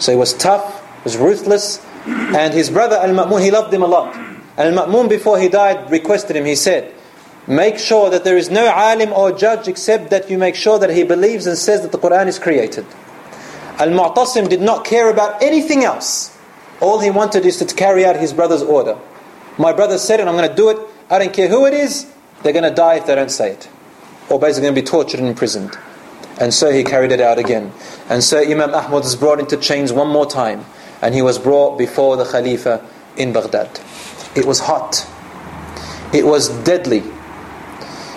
So he was tough, was ruthless. And his brother Al-Ma'mun, he loved him a lot. And Al-Ma'mun, before he died, requested him, he said, "Make sure that there is no alim or judge except that you make sure that he believes and says that the Quran is created." Al-Mu'tasim did not care about anything else. All he wanted is to carry out his brother's order. "My brother said it, I'm going to do it. I don't care who it is. They're going to die if they don't say it. Or basically going to be tortured and imprisoned." And so he carried it out again. And so Imam Ahmad was brought into chains one more time. And he was brought before the Khalifa in Baghdad. It was hot. It was deadly.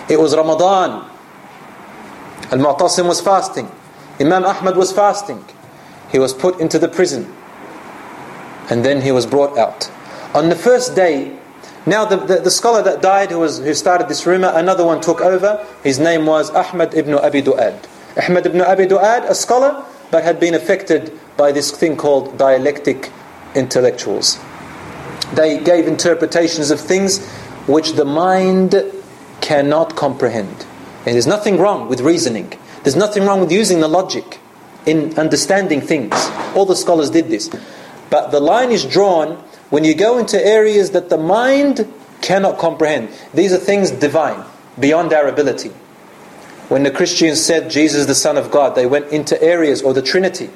It was Ramadan. Al-Mu'tasim was fasting. Imam Ahmad was fasting. He was put into the prison. And then he was brought out. On the first day, now the, the, the scholar that died, who was who started this rumor, another one took over. His name was Ahmad ibn Abi Du'ad. Ahmad ibn Abi Du'ad, a scholar, but had been affected by this thing called dialectic intellectuals. They gave interpretations of things which the mind cannot comprehend. And there's nothing wrong with reasoning. There's nothing wrong with using the logic in understanding things. All the scholars did this. But the line is drawn when you go into areas that the mind cannot comprehend. These are things divine, beyond our ability. When the Christians said Jesus is the Son of God, they went into areas, or the Trinity,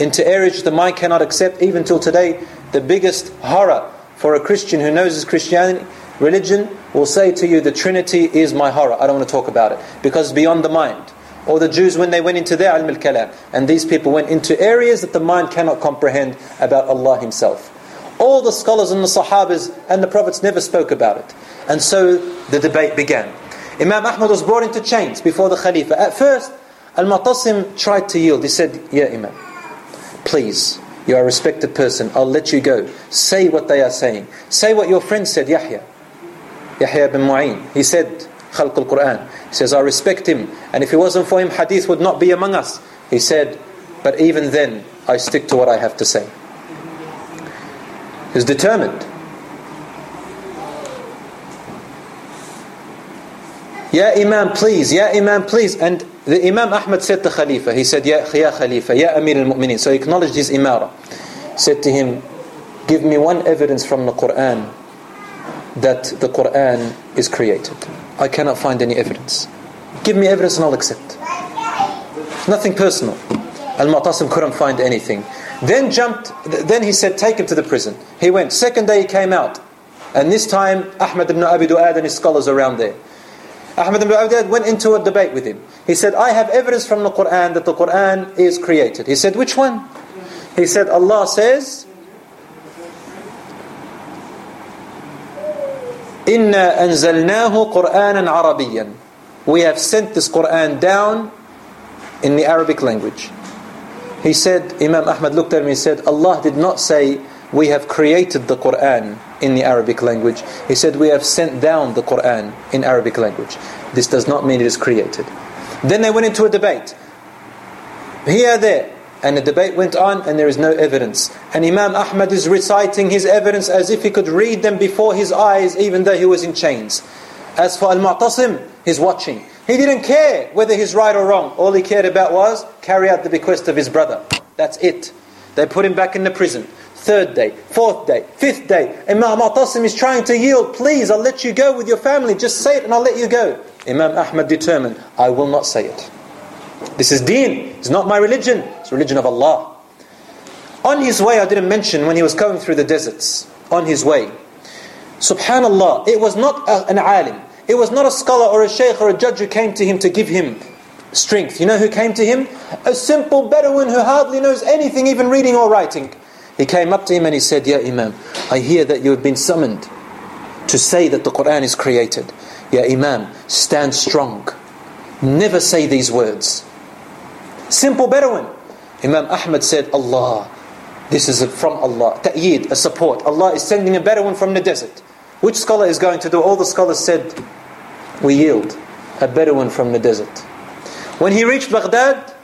into areas the mind cannot accept. Even till today, the biggest horror for a Christian who knows his Christianity, religion, will say to you, "The Trinity is my horror. I don't want to talk about it," because it's beyond the mind. Or the Jews, when they went into their ilm al-kalam, and these people went into areas that the mind cannot comprehend about Allah Himself. All the scholars and the Sahabas and the Prophets never spoke about it. And so the debate began. Imam Ahmad was brought into chains before the Khalifa. At first, Al-Mu'tasim tried to yield. He said, "Ya Imam, please, you are a respected person. I'll let you go. Say what they are saying. Say what your friend said, Yahya. Yahya ibn Ma'in. He said, Khalq al-Quran. He says, I respect him. And if it wasn't for him, hadith would not be among us." He said, "But even then, I stick to what I have to say." He was determined. "Ya Imam, please, Ya Imam, please." And the Imam Ahmad said to Khalifa, he said, "Ya, ya Khalifa, Ya Amir al-Mu'mineen." So he acknowledged his imara. Said to him, "Give me one evidence from the Quran that the Quran is created. I cannot find any evidence. Give me evidence and I'll accept." Nothing personal. Al-Mu'tasim couldn't find anything. Then jumped, then he said, "Take him to the prison." He went. Second day he came out. And this time, Ahmad ibn Abi Du'ad and his scholars around there. Ahmad ibn Abdad went into a debate with him. He said, "I have evidence from the Quran that the Quran is created." He said, "Which one?" He said, "Allah says, Inna anzalnahu Qur'anan Arabiyan. We have sent this Quran down in the Arabic language." He said, Imam Ahmad looked at him and said, "Allah did not say we have created the Quran in the Arabic language. He said we have sent down the Quran in Arabic language. This does not mean it is created." Then they went into a debate. Here, there. And the debate went on and there is no evidence. And Imam Ahmad is reciting his evidence as if he could read them before his eyes, even though he was in chains. As for Al-Mu'tasim, he's watching. He didn't care whether he's right or wrong. All he cared about was carry out the bequest of his brother. That's it. They put him back in the prison. Third day, fourth day, fifth day. Imam Al-Mu'tasim is trying to yield. Please, I'll let you go with your family. Just say it and I'll let you go. Imam Ahmad determined, I will not say it. This is deen. It's not my religion. It's the religion of Allah. On his way, I didn't mention when he was going through the deserts. On his way. Subhanallah, it was not a, an alim. It was not a scholar or a shaykh or a judge who came to him to give him strength. You know who came to him? A simple Bedouin who hardly knows anything, even reading or writing. He came up to him and he said, Ya Imam, I hear that you have been summoned to say that the Quran is created. Ya Imam, stand strong. Never say these words. Simple Bedouin. Imam Ahmad said, Allah, this is from Allah. Ta'yeed, a support. Allah is sending a Bedouin from the desert. Which scholar is going to do? All the scholars said, we yield. A Bedouin from the desert. When he reached Baghdad,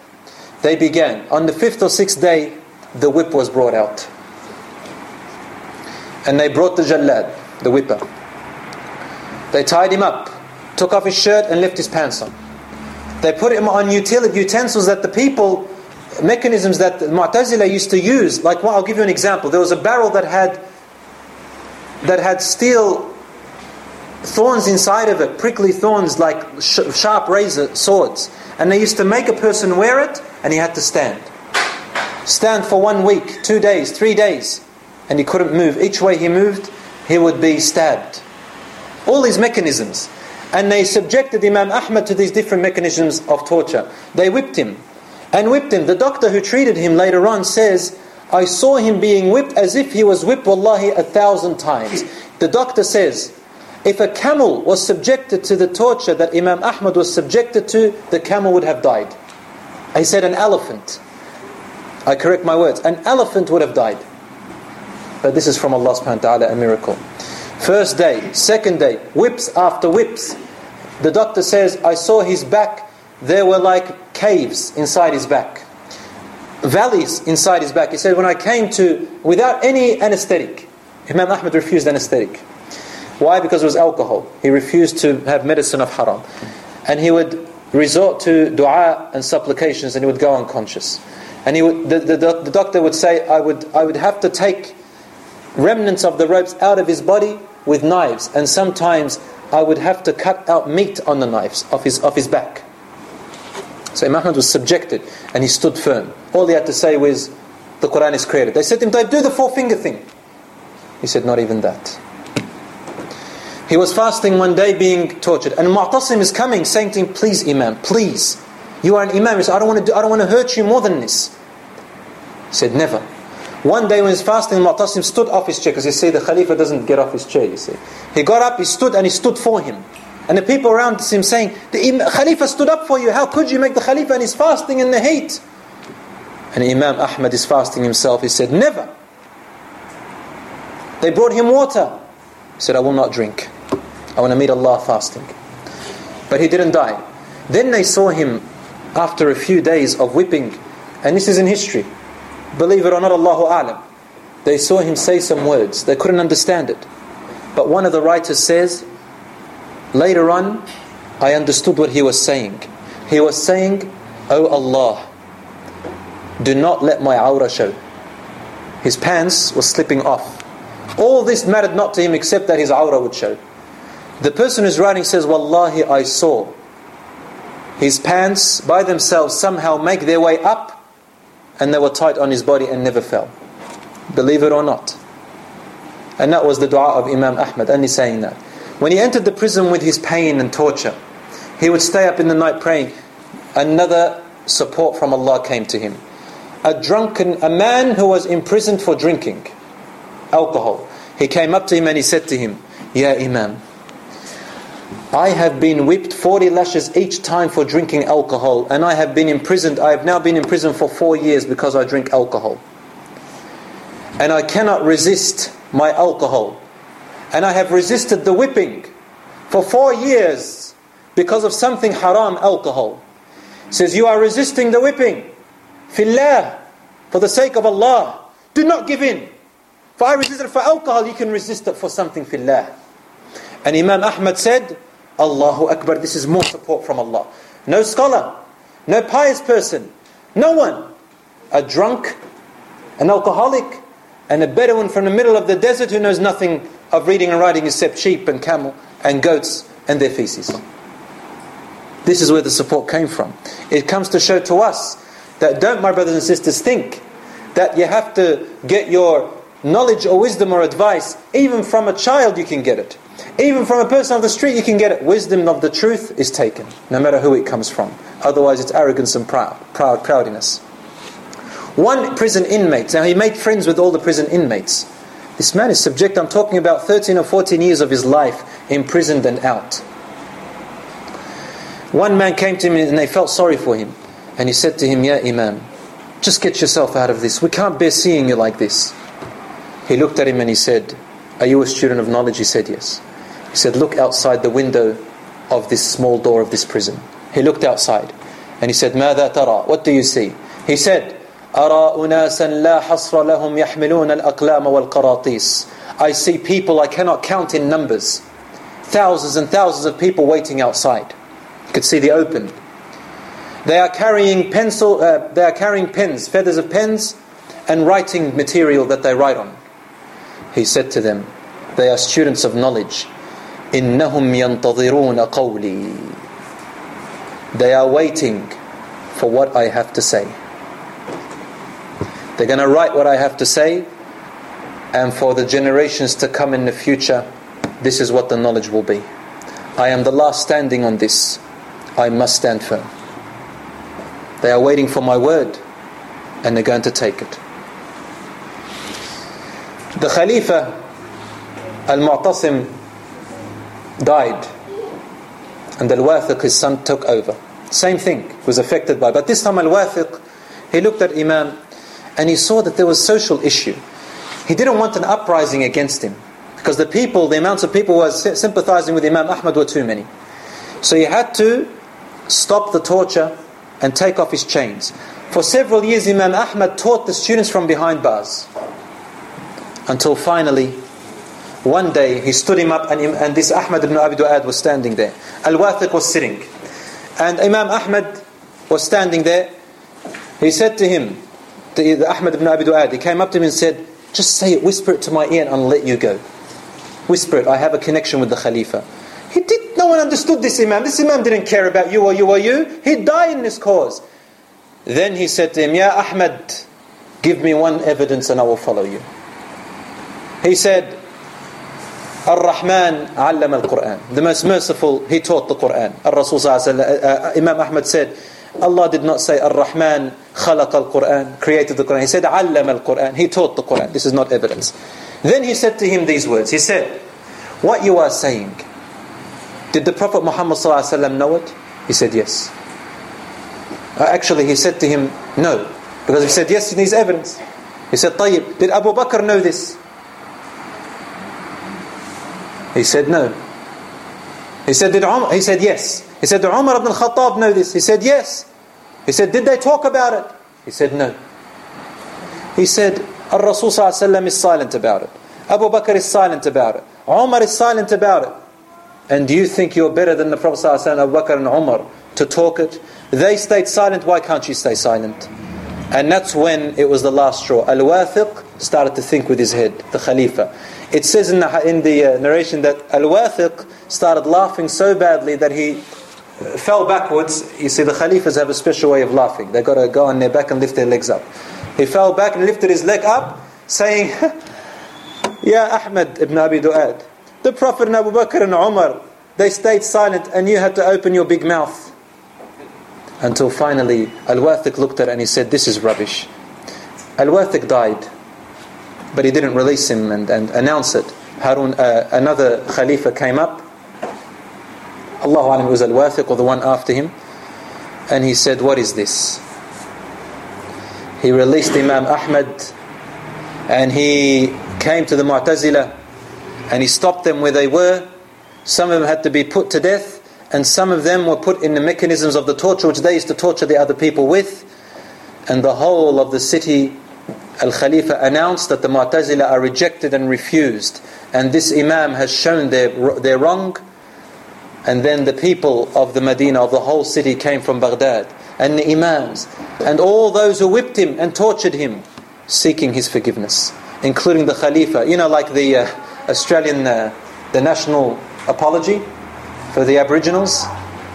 they began. On the fifth or sixth day, the whip was brought out. And they brought the Jallad, the whipper. They tied him up, took off his shirt and left his pants on. They put him on utensils that the people, mechanisms that the Mu'tazila used to use. Like, well, I'll give you an example. There was a barrel that had that had steel thorns inside of it, prickly thorns like sh sharp razor swords. And they used to make a person wear it and he had to stand. Stand for one week, two days, three days. And he couldn't move. Each way he moved, he would be stabbed. All these mechanisms. And they subjected Imam Ahmad to these different mechanisms of torture. They whipped him. And whipped him. The doctor who treated him later on says, I saw him being whipped as if he was whipped, wallahi, a thousand times. The doctor says, if a camel was subjected to the torture that Imam Ahmad was subjected to, the camel would have died. He said an elephant. I correct my words. An elephant would have died. But this is from Allah subhanahu wa ta'ala, a miracle. First day, second day, whips after whips. The doctor says, I saw his back. There were like caves inside his back. Valleys inside his back. He said, when I came to, without any anesthetic. Imam Ahmad refused anesthetic. Why? Because it was alcohol. He refused to have medicine of haram. And he would resort to dua and supplications and he would go unconscious. And he would, the, the, the doctor would say, I would, I would have to take remnants of the ropes out of his body with knives. And sometimes I would have to cut out meat on the knives of his, of his back. So Imam Ahmad was subjected and he stood firm. All he had to say was, the Quran is created. They said to him, do the four finger thing. He said, not even that. He was fasting one day being tortured. And Mu'tasim is coming saying to him, please Imam, please. You are an Imam. He said, I don't want to do, I don't want to hurt you more than this. He said, never. One day when he was fasting, Mu'tasim stood off his chair. Because you see, the Khalifa doesn't get off his chair, you see. He got up, he stood, and he stood for him. And the people around him saying, the Im Khalifa stood up for you. How could you make the Khalifa? And he's fasting in the heat. And Imam Ahmad is fasting himself. He said, never. They brought him water. He said, I will not drink. I want to meet Allah fasting. But he didn't die. Then they saw him after a few days of whipping, and this is in history, believe it or not, Allahu A'lam, they saw him say some words. They couldn't understand it. But one of the writers says, later on, I understood what he was saying. He was saying, Oh Allah, do not let my awrah show. His pants were slipping off. All this mattered not to him except that his awrah would show. The person who's writing says, Wallahi, I saw his pants by themselves somehow make their way up, and they were tight on his body and never fell. Believe it or not. And that was the dua of Imam Ahmad, only saying that. When he entered the prison with his pain and torture, he would stay up in the night praying. Another support from Allah came to him. A drunken, a man who was imprisoned for drinking alcohol. He came up to him and he said to him, Ya Imam, I have been whipped forty lashes each time for drinking alcohol, and I have been imprisoned. I have now been in prison for four years because I drink alcohol. And I cannot resist my alcohol. And I have resisted the whipping for four years because of something haram, alcohol. It says, you are resisting the whipping. Fillah, for the sake of Allah. Do not give in. For I resisted for alcohol, you can resist it for something, fillah. And Imam Ahmad said, Allahu Akbar, this is more support from Allah. No scholar, no pious person, no one. A drunk, an alcoholic, and a Bedouin from the middle of the desert who knows nothing of reading and writing except sheep and camel and goats and their feces. This is where the support came from. It comes to show to us that don't, my brothers and sisters, think that you have to get your knowledge or wisdom or advice. Even from a child you can get it. Even from a person on the street you can get it. Wisdom of the truth is taken, no matter who it comes from. Otherwise it's arrogance and proud, proud proudiness. One prison inmate, now he made friends with all the prison inmates. This man is subject, I'm talking about thirteen or fourteen years of his life, imprisoned and out. One man came to him and they felt sorry for him. And he said to him, "Ya Imam, just get yourself out of this. We can't bear seeing you like this." He looked at him and he said, "Are you a student of knowledge?" He said, "Yes." He said, "Look outside the window of this small door of this prison." He looked outside and he said, "ماذا ترى?" What do you see? He said, أَرَى أُنَاسًا لَا حَصْرَ لَهُمْ يَحْمِلُونَ الْأَقْلَامَ وَالْقَرَاطِيسِ. I see people I cannot count in numbers. Thousands and thousands of people waiting outside. You could see the open. They are carrying pencil. Uh, they are carrying pens, feathers of pens, and writing material that they write on. He said to them, "They are students of knowledge. إِنَّهُمْ يَنْتَظِرُونَ قَوْلِي. They are waiting for what I have to say. They're going to write what I have to say, and for the generations to come in the future, this is what the knowledge will be. I am the last standing on this. I must stand firm. They are waiting for my word, and they're going to take it." The Khalifa, Al-Mu'tasim, died, and Al-Wathiq, his son, took over. Same thing, was affected by. But this time Al-Wathiq, he looked at Imam, and he saw that there was a social issue. He didn't want an uprising against him, because the people, the amounts of people who were sympathizing with Imam Ahmad were too many. So he had to stop the torture and take off his chains. For several years Imam Ahmad taught the students from behind bars, until finally one day he stood him up, and, and this Ahmad ibn Abi Du'ad was standing there. Al-Wathiq was sitting, and Imam Ahmad was standing there. He said to him, The Ahmad ibn Abi Du'ad, he came up to him and said, "Just say it, whisper it to my ear, and I'll let you go. Whisper it, I have a connection with the Khalifa." He did. No one understood this Imam. This Imam didn't care about you or you or you. He'd die in this cause. Then he said to him, "Ya Ahmad, give me one evidence and I will follow you." He said, "Ar-Rahman allama al-Quran." The most merciful, he taught the Quran. Ar-Rasul sallallahu alayhi wa sallam, Imam Ahmad said, Allah did not say Ar-Rahman Khalq al-Quran, created the Quran. He said Allam al-Quran, he taught the Quran. This is not evidence. Then he said to him these words. He said, "What you are saying, did the Prophet Muhammad sallallahu alaihi wasallam know it?" He said, "Yes." Actually, he said to him, "No," because if he said yes, he needs evidence. He said, "Tayyib, did Abu Bakr know this?" He said, "No." He said, "Did Umar?" He said, "Yes." He said, "Did Umar ibn Khattab know this?" He said, "Yes." He said, "Did they talk about it?" He said, "No." He said, "Ar-Rasul sallallahu alaihi wasallam is silent about it. Abu Bakr is silent about it. Umar is silent about it. And do you think you're better than the Prophet sallallahu alaihi wasallam, Abu Bakr and Umar, to talk it? They stayed silent, why can't you stay silent?" And that's when it was the last straw. Al-Wathiq started to think with his head, the Khalifa. It says in the, in the uh, narration that Al-Wathiq started laughing so badly that he fell backwards. You see, the Khalifas have a special way of laughing. They've got to go on their back and lift their legs up. He fell back and lifted his leg up, saying, "Ya Ahmad ibn Abi Du'ad, the Prophet and Abu Bakr and Umar, they stayed silent and you had to open your big mouth." Until finally Al-Wathiq looked at it and he said, "This is rubbish." Al-Wathiq died, but he didn't release him and, and announce it. Harun, uh, another Khalifa came up. Allahu alam, it was Al-Wathiq or the one after him. And he said, "What is this?" He released Imam Ahmad, and he came to the Mu'tazila, and he stopped them where they were. Some of them had to be put to death, and some of them were put in the mechanisms of the torture which they used to torture the other people with. And the whole of the city, Al-Khalifa announced that the Mu'tazila are rejected and refused, and this Imam has shown their their wrong. And then the people of the Medina, of the whole city, came from Baghdad, and the Imams, and all those who whipped him and tortured him, seeking his forgiveness. including the Khalifa. You know, like the uh, Australian, uh, the national apology for the Aboriginals,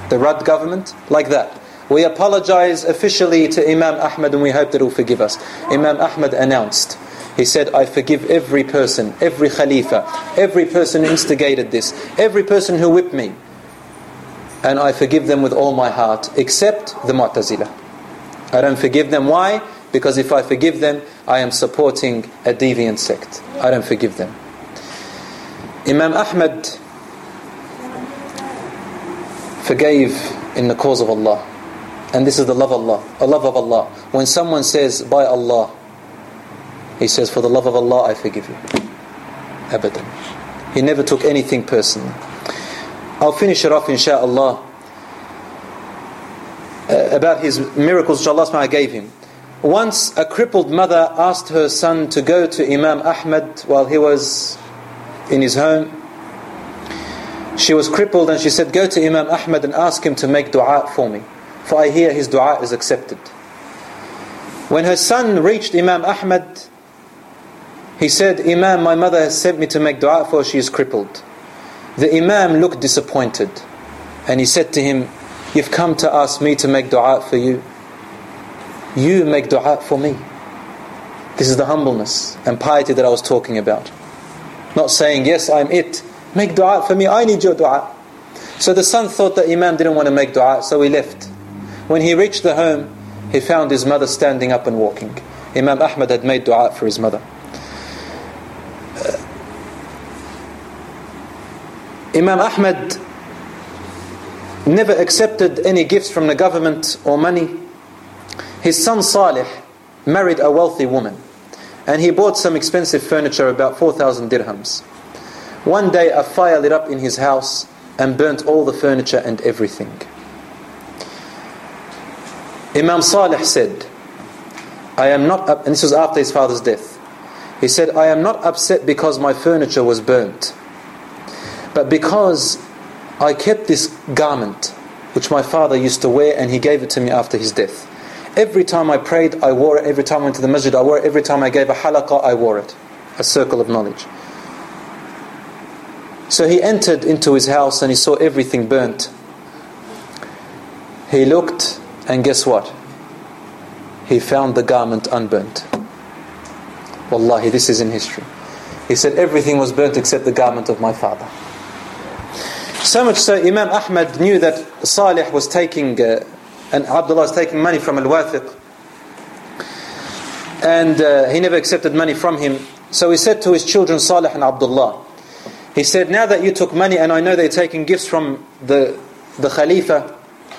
the Rudd government, like that. We apologize officially to Imam Ahmad and we hope that he'll forgive us. Imam Ahmad announced, he said, I forgive every person, every Khalifa, every person who instigated this, every person who whipped me. And I forgive them with all my heart, except the Mu'tazila. I don't forgive them. Why? Because if I forgive them, I am supporting a deviant sect. I don't forgive them. Imam Ahmad forgave in the cause of Allah. And this is the love of Allah, a love of Allah. When someone says, by Allah, he says, for the love of Allah, I forgive you. Abadan. He never took anything personally. I'll finish it off, insha'Allah, uh, about his miracles which Allah subhanahu wa ta'ala gave him. Once a crippled mother asked her son to go to Imam Ahmad while he was in his home. She was crippled and she said, go to Imam Ahmad and ask him to make dua for me, for I hear his dua is accepted. When her son reached Imam Ahmad, he said, Imam, my mother has sent me to make dua for her, she is crippled. The Imam looked disappointed and he said to him, you've come to ask me to make dua for you. You make dua for me. This is the humbleness and piety that I was talking about. Not saying, yes, I'm it. Make dua for me, I need your dua. So the son thought that Imam didn't want to make dua, so he left. When he reached the home, he found his mother standing up and walking. Imam Ahmad had made dua for his mother. Uh, Imam Ahmad never accepted any gifts from the government or money. His son Salih married a wealthy woman and he bought some expensive furniture, about four thousand dirhams. One day a fire lit up in his house and burnt all the furniture and everything. Imam Salih said, I am not, up, and this was after his father's death. He said, I am not upset because my furniture was burnt, but because I kept this garment, which my father used to wear and he gave it to me after his death. Every time I prayed, I wore it. Every time I went to the masjid, I wore it. Every time I gave a halaqah, I wore it. A circle of knowledge. So he entered into his house and he saw everything burnt. He looked, and guess what? He found the garment unburnt. Wallahi, this is in history. He said, everything was burnt except the garment of my father. So much so, Imam Ahmad knew that Salih was taking, uh, and Abdullah was taking money from Al-Wathiq. And uh, he never accepted money from him. So he said to his children, Salih and Abdullah, he said, now that you took money, and I know they're taking gifts from the, the Khalifa,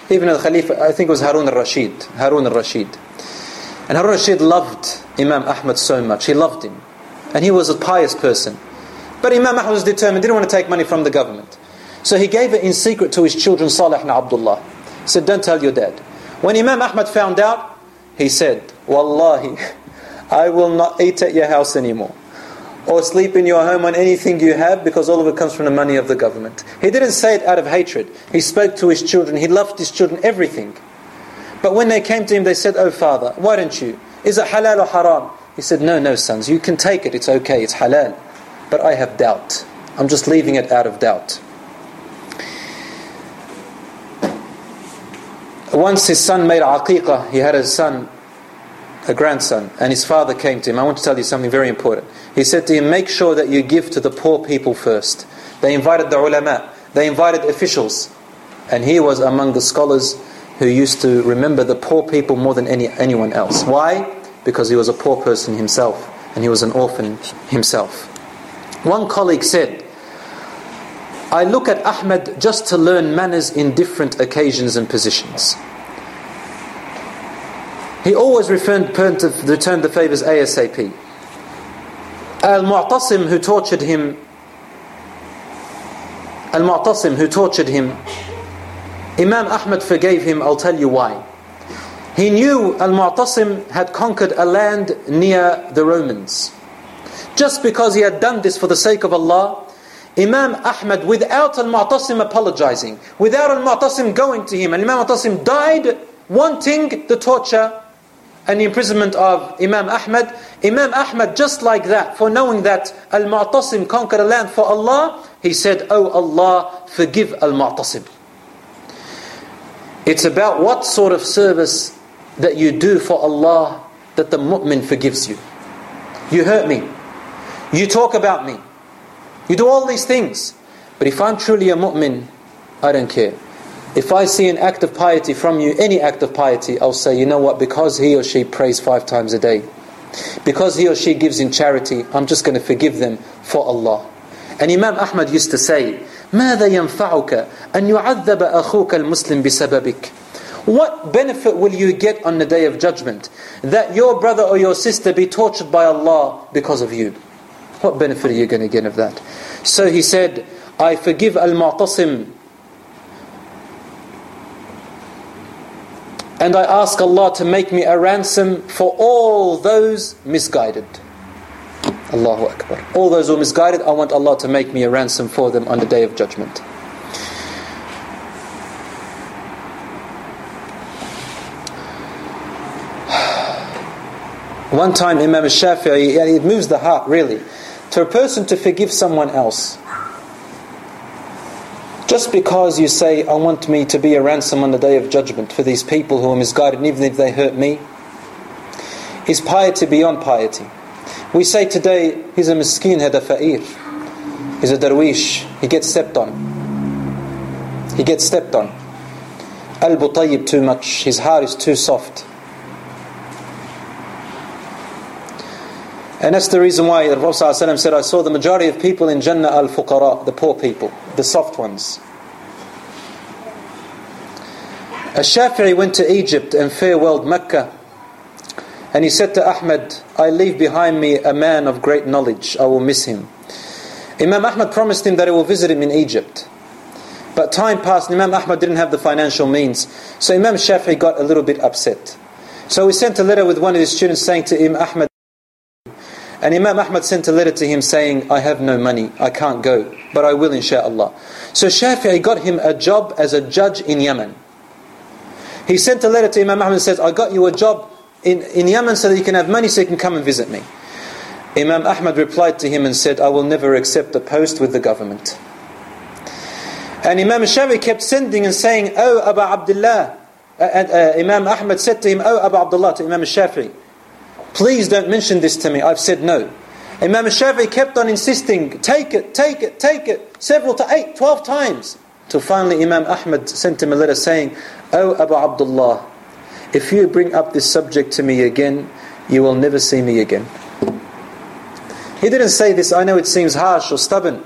even the Khalifa, I think it was Harun al-Rashid. Harun al-Rashid. And Harun al-Rashid loved Imam Ahmad so much. He loved him. And he was a pious person. But Imam Ahmad was determined, didn't want to take money from the government. So he gave it in secret to his children, Salih and Abdullah. He said, don't tell your dad. When Imam Ahmad found out, he said, Wallahi, I will not eat at your house anymore, or sleep in your home on anything you have, because all of it comes from the money of the government. He didn't say it out of hatred. He spoke to his children. He loved his children, everything. But when they came to him, they said, oh father, why don't you? Is it halal or haram? He said, no, no sons, you can take it. It's okay, it's halal. But I have doubt. I'm just leaving it out of doubt. Once his son made aqiqah, he had a son, a grandson, and his father came to him. I want to tell you something very important. He said to him, make sure that you give to the poor people first. They invited the ulama, they invited officials, and he was among the scholars who used to remember the poor people more than any anyone else. Why? Because he was a poor person himself, and he was an orphan himself. One colleague said, I look at Ahmad just to learn manners in different occasions and positions. He always returned, returned the favors ASAP. Al-Mu'tasim who tortured him, Al-Mu'tasim who tortured him, Imam Ahmad forgave him. I'll tell you why. He knew Al-Mu'tasim had conquered a land near the Romans. Just because he had done this for the sake of Allah, Imam Ahmad, without Al-Mu'tasim apologizing, without Al-Mu'tasim going to him, and Imam Al-Mu'tasim died wanting the torture and the imprisonment of Imam Ahmad. Imam Ahmad, just like that, for knowing that Al-Mu'tasim conquered a land for Allah, he said, "Oh Allah, forgive Al-Mu'tasim." It's about what sort of service that you do for Allah that the mu'min forgives you. You hurt me, you talk about me, you do all these things, but if I'm truly a mu'min, I don't care. If I see an act of piety from you, any act of piety, I'll say, you know what, because he or she prays five times a day, because he or she gives in charity, I'm just going to forgive them for Allah. And Imam Ahmad used to say, ماذا ينفعك أن يعذب أخوك المسلم بسببك? What benefit will you get on the day of judgment that your brother or your sister be tortured by Allah because of you? What benefit are you going to get of that? So he said, I forgive Al-Mu'tasim, and I ask Allah to make me a ransom for all those misguided. Allahu Akbar. All those who are misguided, I want Allah to make me a ransom for them on the Day of Judgment. One time Imam Shafi'i, and it moves the heart really, to a person to forgive someone else. Just because you say, I want me to be a ransom on the Day of Judgment for these people who are misguided, and even if they hurt me, is piety beyond piety. We say today, he's a miskin, had a fa'ir, he's a darwish, he gets stepped on. He gets stepped on. Qalbu tayyib too much, his heart is too soft. And that's the reason why the Prophet ﷺ said, I saw the majority of people in Jannah al-fuqara, the poor people, the soft ones. Al-Shafi'i went to Egypt and farewelled Mecca. And he said to Ahmad, I leave behind me a man of great knowledge, I will miss him. Imam Ahmad promised him that he will visit him in Egypt. But time passed and Imam Ahmad didn't have the financial means. So Imam Shafi'i got a little bit upset. So he sent a letter with one of his students saying to Imam Ahmad, and Imam Ahmad sent a letter to him saying, I have no money, I can't go, but I will insha'Allah. So Shafi'i got him a job as a judge in Yemen. He sent a letter to Imam Ahmad and says, I got you a job in, in Yemen so that you can have money so you can come and visit me. Imam Ahmad replied to him and said, I will never accept a post with the government. And Imam Shafi'i kept sending and saying, Oh Abu Abdullah, uh, uh, Imam Ahmad said to him, Oh Abu Abdullah, to Imam Shafi'i, please don't mention this to me, I've said no. Imam Shafi'i kept on insisting, take it, take it, take it, several to eight, twelve times. Till finally Imam Ahmad sent him a letter saying, Oh Abu Abdullah, if you bring up this subject to me again, you will never see me again. He didn't say this, I know it seems harsh or stubborn,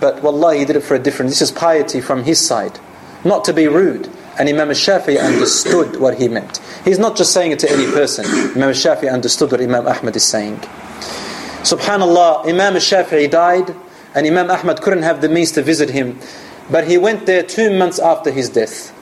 but wallahi he did it for a different, this is piety from his side, not to be rude. And Imam Shafi'i understood what he meant. He's not just saying it to any person. Imam Shafi'i understood what Imam Ahmad is saying. Subhanallah, Imam Shafi'i died and Imam Ahmad couldn't have the means to visit him. But he went there two months after his death.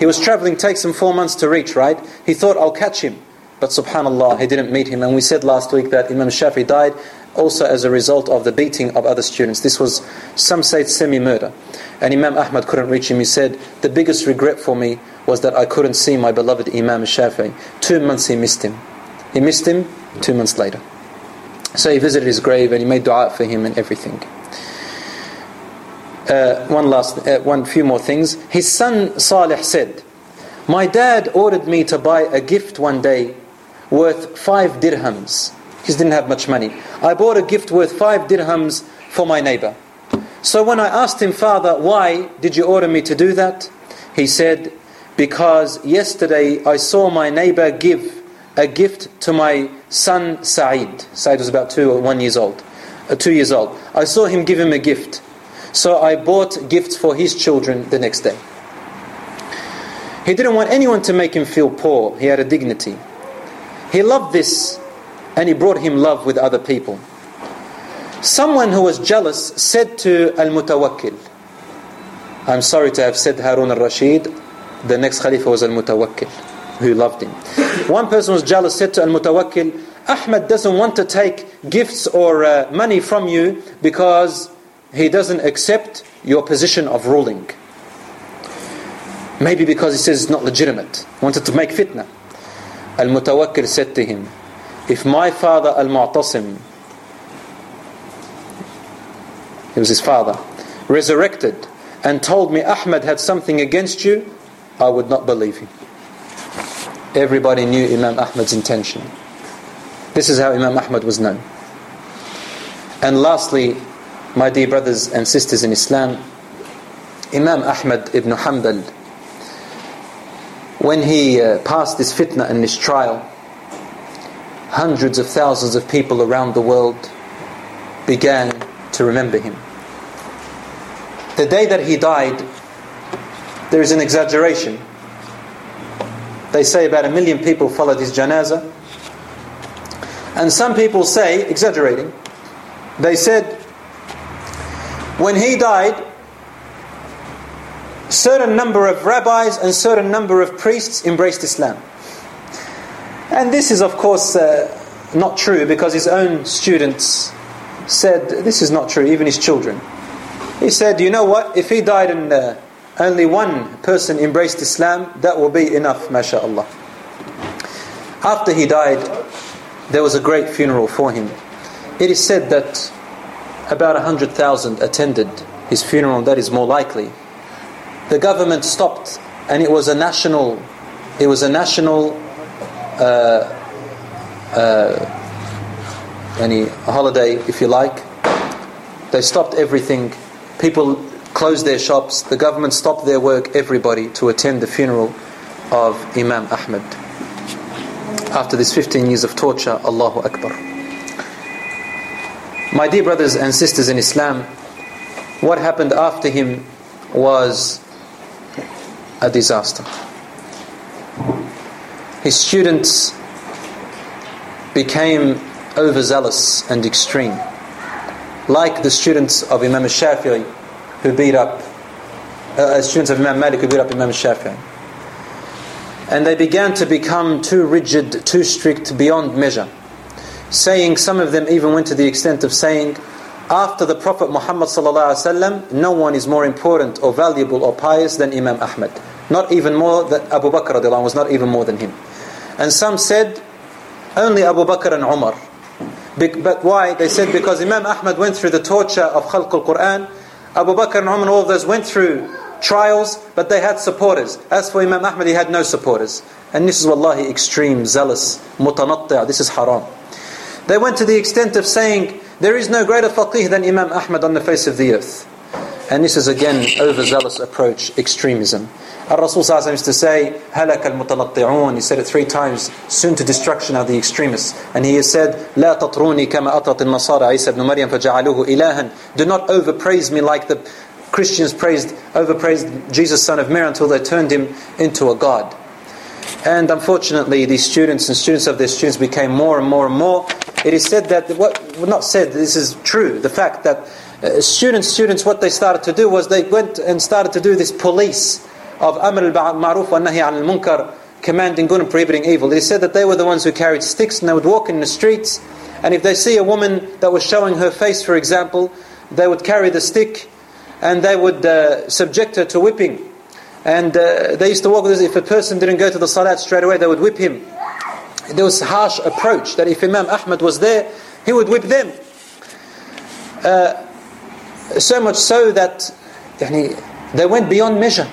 He was traveling, takes him four months to reach, right? He thought, I'll catch him. But subhanallah, he didn't meet him. And we said last week that Imam Shafi'i died also as a result of the beating of other students. This was, some say, semi-murder. And Imam Ahmad couldn't reach him. He said, the biggest regret for me was that I couldn't see my beloved Imam Shafi'i. Two months he missed him. He missed him two months later. So he visited his grave and he made dua for him and everything. Uh, one last, uh, one few more things. His son Salih said, my dad ordered me to buy a gift one day worth five dirhams. He didn't have much money. I bought a gift worth five dirhams for my neighbor. So when I asked him, Father, why did you order me to do that? He said, because yesterday I saw my neighbor give a gift to my son Sa'id. Sa'id was about two or one years old. Uh, two years old. I saw him give him a gift. So I bought gifts for his children the next day. He didn't want anyone to make him feel poor. He had a dignity. He loved this. And he brought him love with other people. Someone who was jealous said to Al-Mutawakkil, I'm sorry to have said Harun al-Rashid, the next Khalifa was Al-Mutawakkil, who loved him. One person was jealous, said to Al-Mutawakkil, Ahmad doesn't want to take gifts or uh, money from you because he doesn't accept your position of ruling. Maybe because he says it's not legitimate. Wanted to make fitna. Al-Mutawakkil said to him, if my father Al-Mu'tasim, he was his father, resurrected and told me Ahmad had something against you, I would not believe him. Everybody knew Imam Ahmad's intention. This is how Imam Ahmad was known. And lastly, my dear brothers and sisters in Islam, Imam Ahmad ibn Hanbal, when he uh, passed this fitna and this trial, hundreds of thousands of people around the world began to remember him. The day that he died, there is an exaggeration. They say about a million people followed his janazah. And some people say, exaggerating, they said, when he died, certain number of rabbis and certain number of priests embraced Islam. And this is of course uh, not true, because his own students said, this is not true, even his children. He said, you know what, if he died and uh, only one person embraced Islam, that will be enough, mashallah. After he died, there was a great funeral for him. It is said that about one hundred thousand attended his funeral, and that is more likely. The government stopped, and it was a national, it was a national, uh, uh, any holiday, if you like. They stopped everything. People closed their shops. The government stopped their work. Everybody to attend the funeral of Imam Ahmad. After this fifteen years of torture, Allahu Akbar. My dear brothers and sisters in Islam, what happened after him was a disaster. His students became overzealous and extreme, like the students of Imam Shafi'i who beat up uh, students of Imam Malik who beat up Imam Shafi'i. And they began to become too rigid, too strict, beyond measure, saying, some of them even went to the extent of saying, after the Prophet Muhammad sallallahu alaihi wasallam, no one is more important or valuable or pious than Imam Ahmad. Not even more than Abu Bakr radiallahu anhu, was not even more than him. And some said, only Abu Bakr and Umar. Be- but why? They said because Imam Ahmad went through the torture of Khalq al-Quran. Abu Bakr and Umar and all of those went through trials, but they had supporters. As for Imam Ahmad, he had no supporters. And this is wallahi extreme, zealous, mutanatta', this is haram. They went to the extent of saying, there is no greater faqih than Imam Ahmad on the face of the earth. And this is again overzealous approach, extremism. Al-Rasul sallallahu alayhi wa sallam used to say, هَلَكَ الْمُتَنَطِّعُونَ. He said it three times, soon to destruction are the extremists. And he has said, لَا تَطْرُونِي كَمَا أَطْرَتِ النَّصَارَى عِيسَى بْنُ مَرْيَمَ فَجَعَلُوهُ إِلَهًا. Do not overpraise me like the Christians praised, overpraised Jesus, son of Mary, until they turned him into a god. And unfortunately, these students and students of their students became more and more and more. It is said that, what not said, this is true, the fact that uh, students, students, what they started to do was they went and started to do this police of Amr al-Ma'ruf wa Nahi al-Munkar, commanding good and prohibiting evil. It is said that they were the ones who carried sticks, and they would walk in the streets, and if they see a woman that was showing her face, for example, they would carry the stick, and they would uh, subject her to whipping. And uh, they used to walk with this. If a person didn't go to the salat straight away, they would whip him. There was a harsh approach that if Imam Ahmad was there, he would whip them. Uh, so much so that yani, they went beyond measure,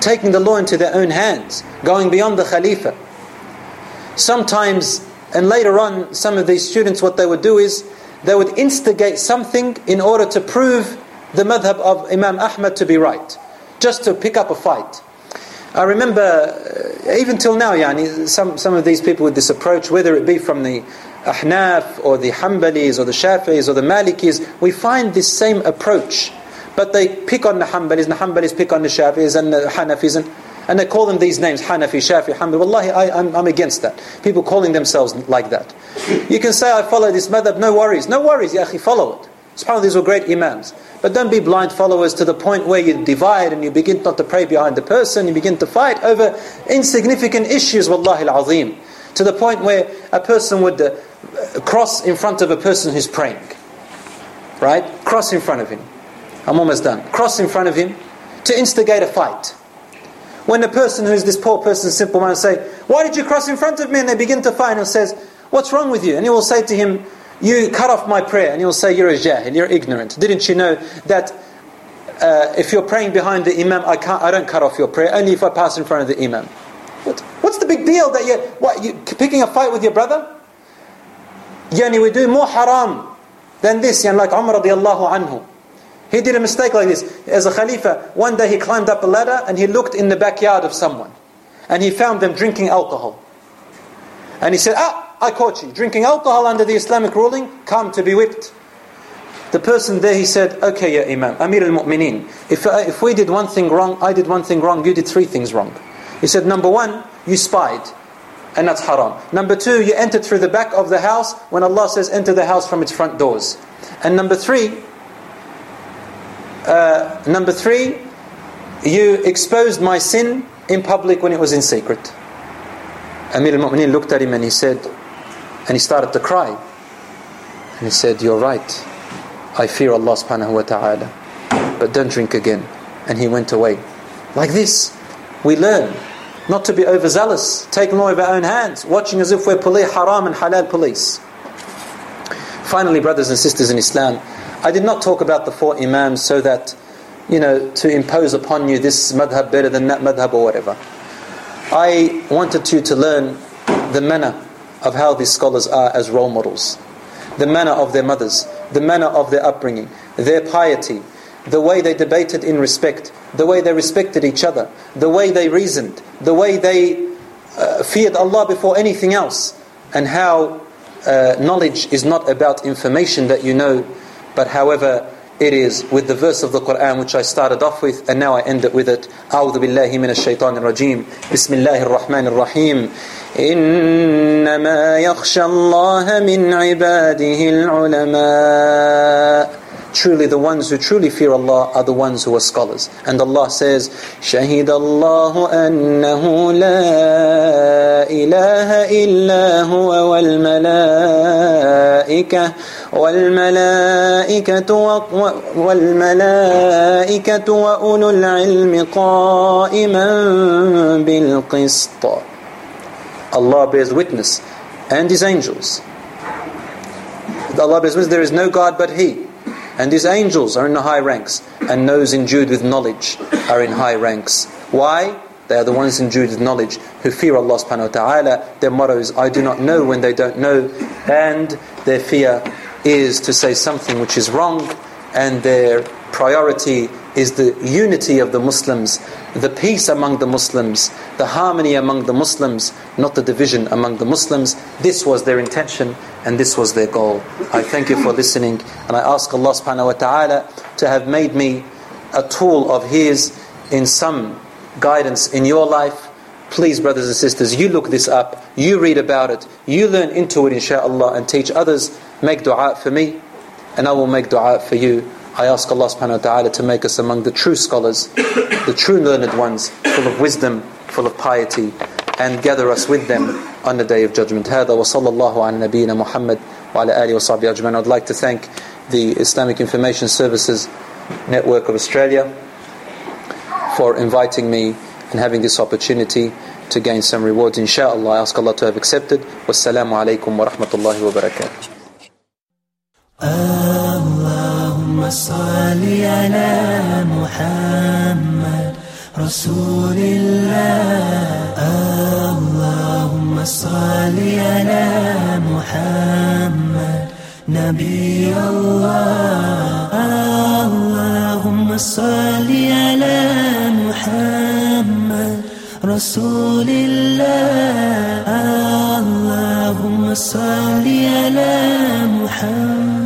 taking the law into their own hands, going beyond the Khalifa. Sometimes, and later on, some of these students, what they would do is, they would instigate something in order to prove the madhab of Imam Ahmad to be right, just to pick up a fight. I remember, uh, even till now, yani, some, some of these people with this approach, whether it be from the Ahnaf, or the Hanbalis, or the Shafi'is, or the Malikis, we find this same approach. But they pick on the Hanbalis, and the Hanbalis pick on the Shafi'is, and the Hanafis, and, and they call them these names, Hanafi, Shafi, Hanbali. Wallahi, I, I'm, I'm against that. People calling themselves like that. You can say, I follow this madhab, no worries. No worries, ya akhi, follow it. SubhanAllah, these were great imams. But don't be blind followers to the point where you divide and you begin not to pray behind the person, you begin to fight over insignificant issues, wallahi al-azim. To the point where a person would uh, cross in front of a person who's praying. Right? Cross in front of him. I'm almost done. Cross in front of him to instigate a fight. When the person who's this poor person, simple man, say, "Why did you cross in front of me?" And they begin to fight, and says, "What's wrong with you?" And he will say to him, "You cut off my prayer." And he will say, "You're a jahil, you're ignorant. Didn't you know that uh, if you're praying behind the imam, I can't, I don't cut off your prayer, only if I pass in front of the imam. What, what's the big deal that you're, what, you're picking a fight with your brother? Yani, we do more haram than this." And like Umar radiallahu anhu, he did a mistake like this. As a Khalifa, one day he climbed up a ladder and he looked in the backyard of someone. And he found them drinking alcohol. And he said, "Ah, I caught you. Drinking alcohol under the Islamic ruling, come to be whipped." The person there, he said, "Okay, Ya Imam, Amir al-Mu'mineen, if, uh, if we did one thing wrong, I did one thing wrong, you did three things wrong." He said, "Number one, you spied. And that's haram. Number two, you entered through the back of the house when Allah says enter the house from its front doors. And number three, uh, number three, you exposed my sin in public when it was in secret." Amir al-Mu'mineen looked at him and he said, and he started to cry. And he said, "You're right. I fear Allah subhanahu wa ta'ala. But don't drink again." And he went away. Like this, we learn not to be overzealous, taking law into our own hands, watching as if we're police, haram and halal police. Finally, brothers and sisters in Islam, I did not talk about the four imams so that, you know, to impose upon you this madhab better than that madhab or whatever. I wanted you to learn the manner of how these scholars are as role models, the manner of their mothers, the manner of their upbringing, their piety, the way they debated in respect, the way they respected each other, the way they reasoned, the way they uh, feared Allah before anything else, and how uh, knowledge is not about information that you know, but however it is with the verse of the Qur'an which I started off with and now I end it with it. أعوذ بالله من الشيطان الرجيم بسم الله الرحمن الرحيم إنما يخشى الله من عباده العلماء. Truly, the ones who truly fear Allah are the ones who are scholars. And Allah says, شَهِدَ اللَّهُ أَنَّهُ لَا إِلَهَ إِلَّا هُوَ وَالْمَلَائِكَةُ وَالْمَلَائِكَةُ وَالْمَلَائِكَةُ وَأُولُو الْعِلْمِ قَائِمًا بِالْقِسْطِ. Allah bears witness, and His angels. Allah bears witness, there is no God but He. And His angels are in the high ranks. And those endued with knowledge are in high ranks. Why? They are the ones endued with knowledge who fear Allah subhanahu wa ta'ala. Their motto is, I do not know when they don't know. And their fear is to say something which is wrong. And their priority is the unity of the Muslims, the peace among the Muslims, the harmony among the Muslims, not the division among the Muslims. This was their intention and this was their goal. I thank you for listening, and I ask Allah subhanahu wa ta'ala to have made me a tool of His in some guidance in your life. Please, brothers and sisters, you look this up, you read about it, you learn into it inshaAllah, and teach others. Make dua for me and I will make dua for you. I ask Allah subhanahu wa ta'ala to make us among the true scholars, the true learned ones, full of wisdom, full of piety, and gather us with them on the Day of Judgment. هذا وصلى الله على نبينا محمد وعلى آله وصحبه أجمعين. I'd like to thank the Islamic Information Services Network of Australia for inviting me and having this opportunity to gain some rewards. Inshallah, I ask Allah to have accepted. Wassalamu alaikum wa rahmatullahi wa barakatuh. اللهم صل على محمد رسول الله اللهم صل على محمد نبي الله اللهم صل على محمد رسول الله اللهم صل على محمد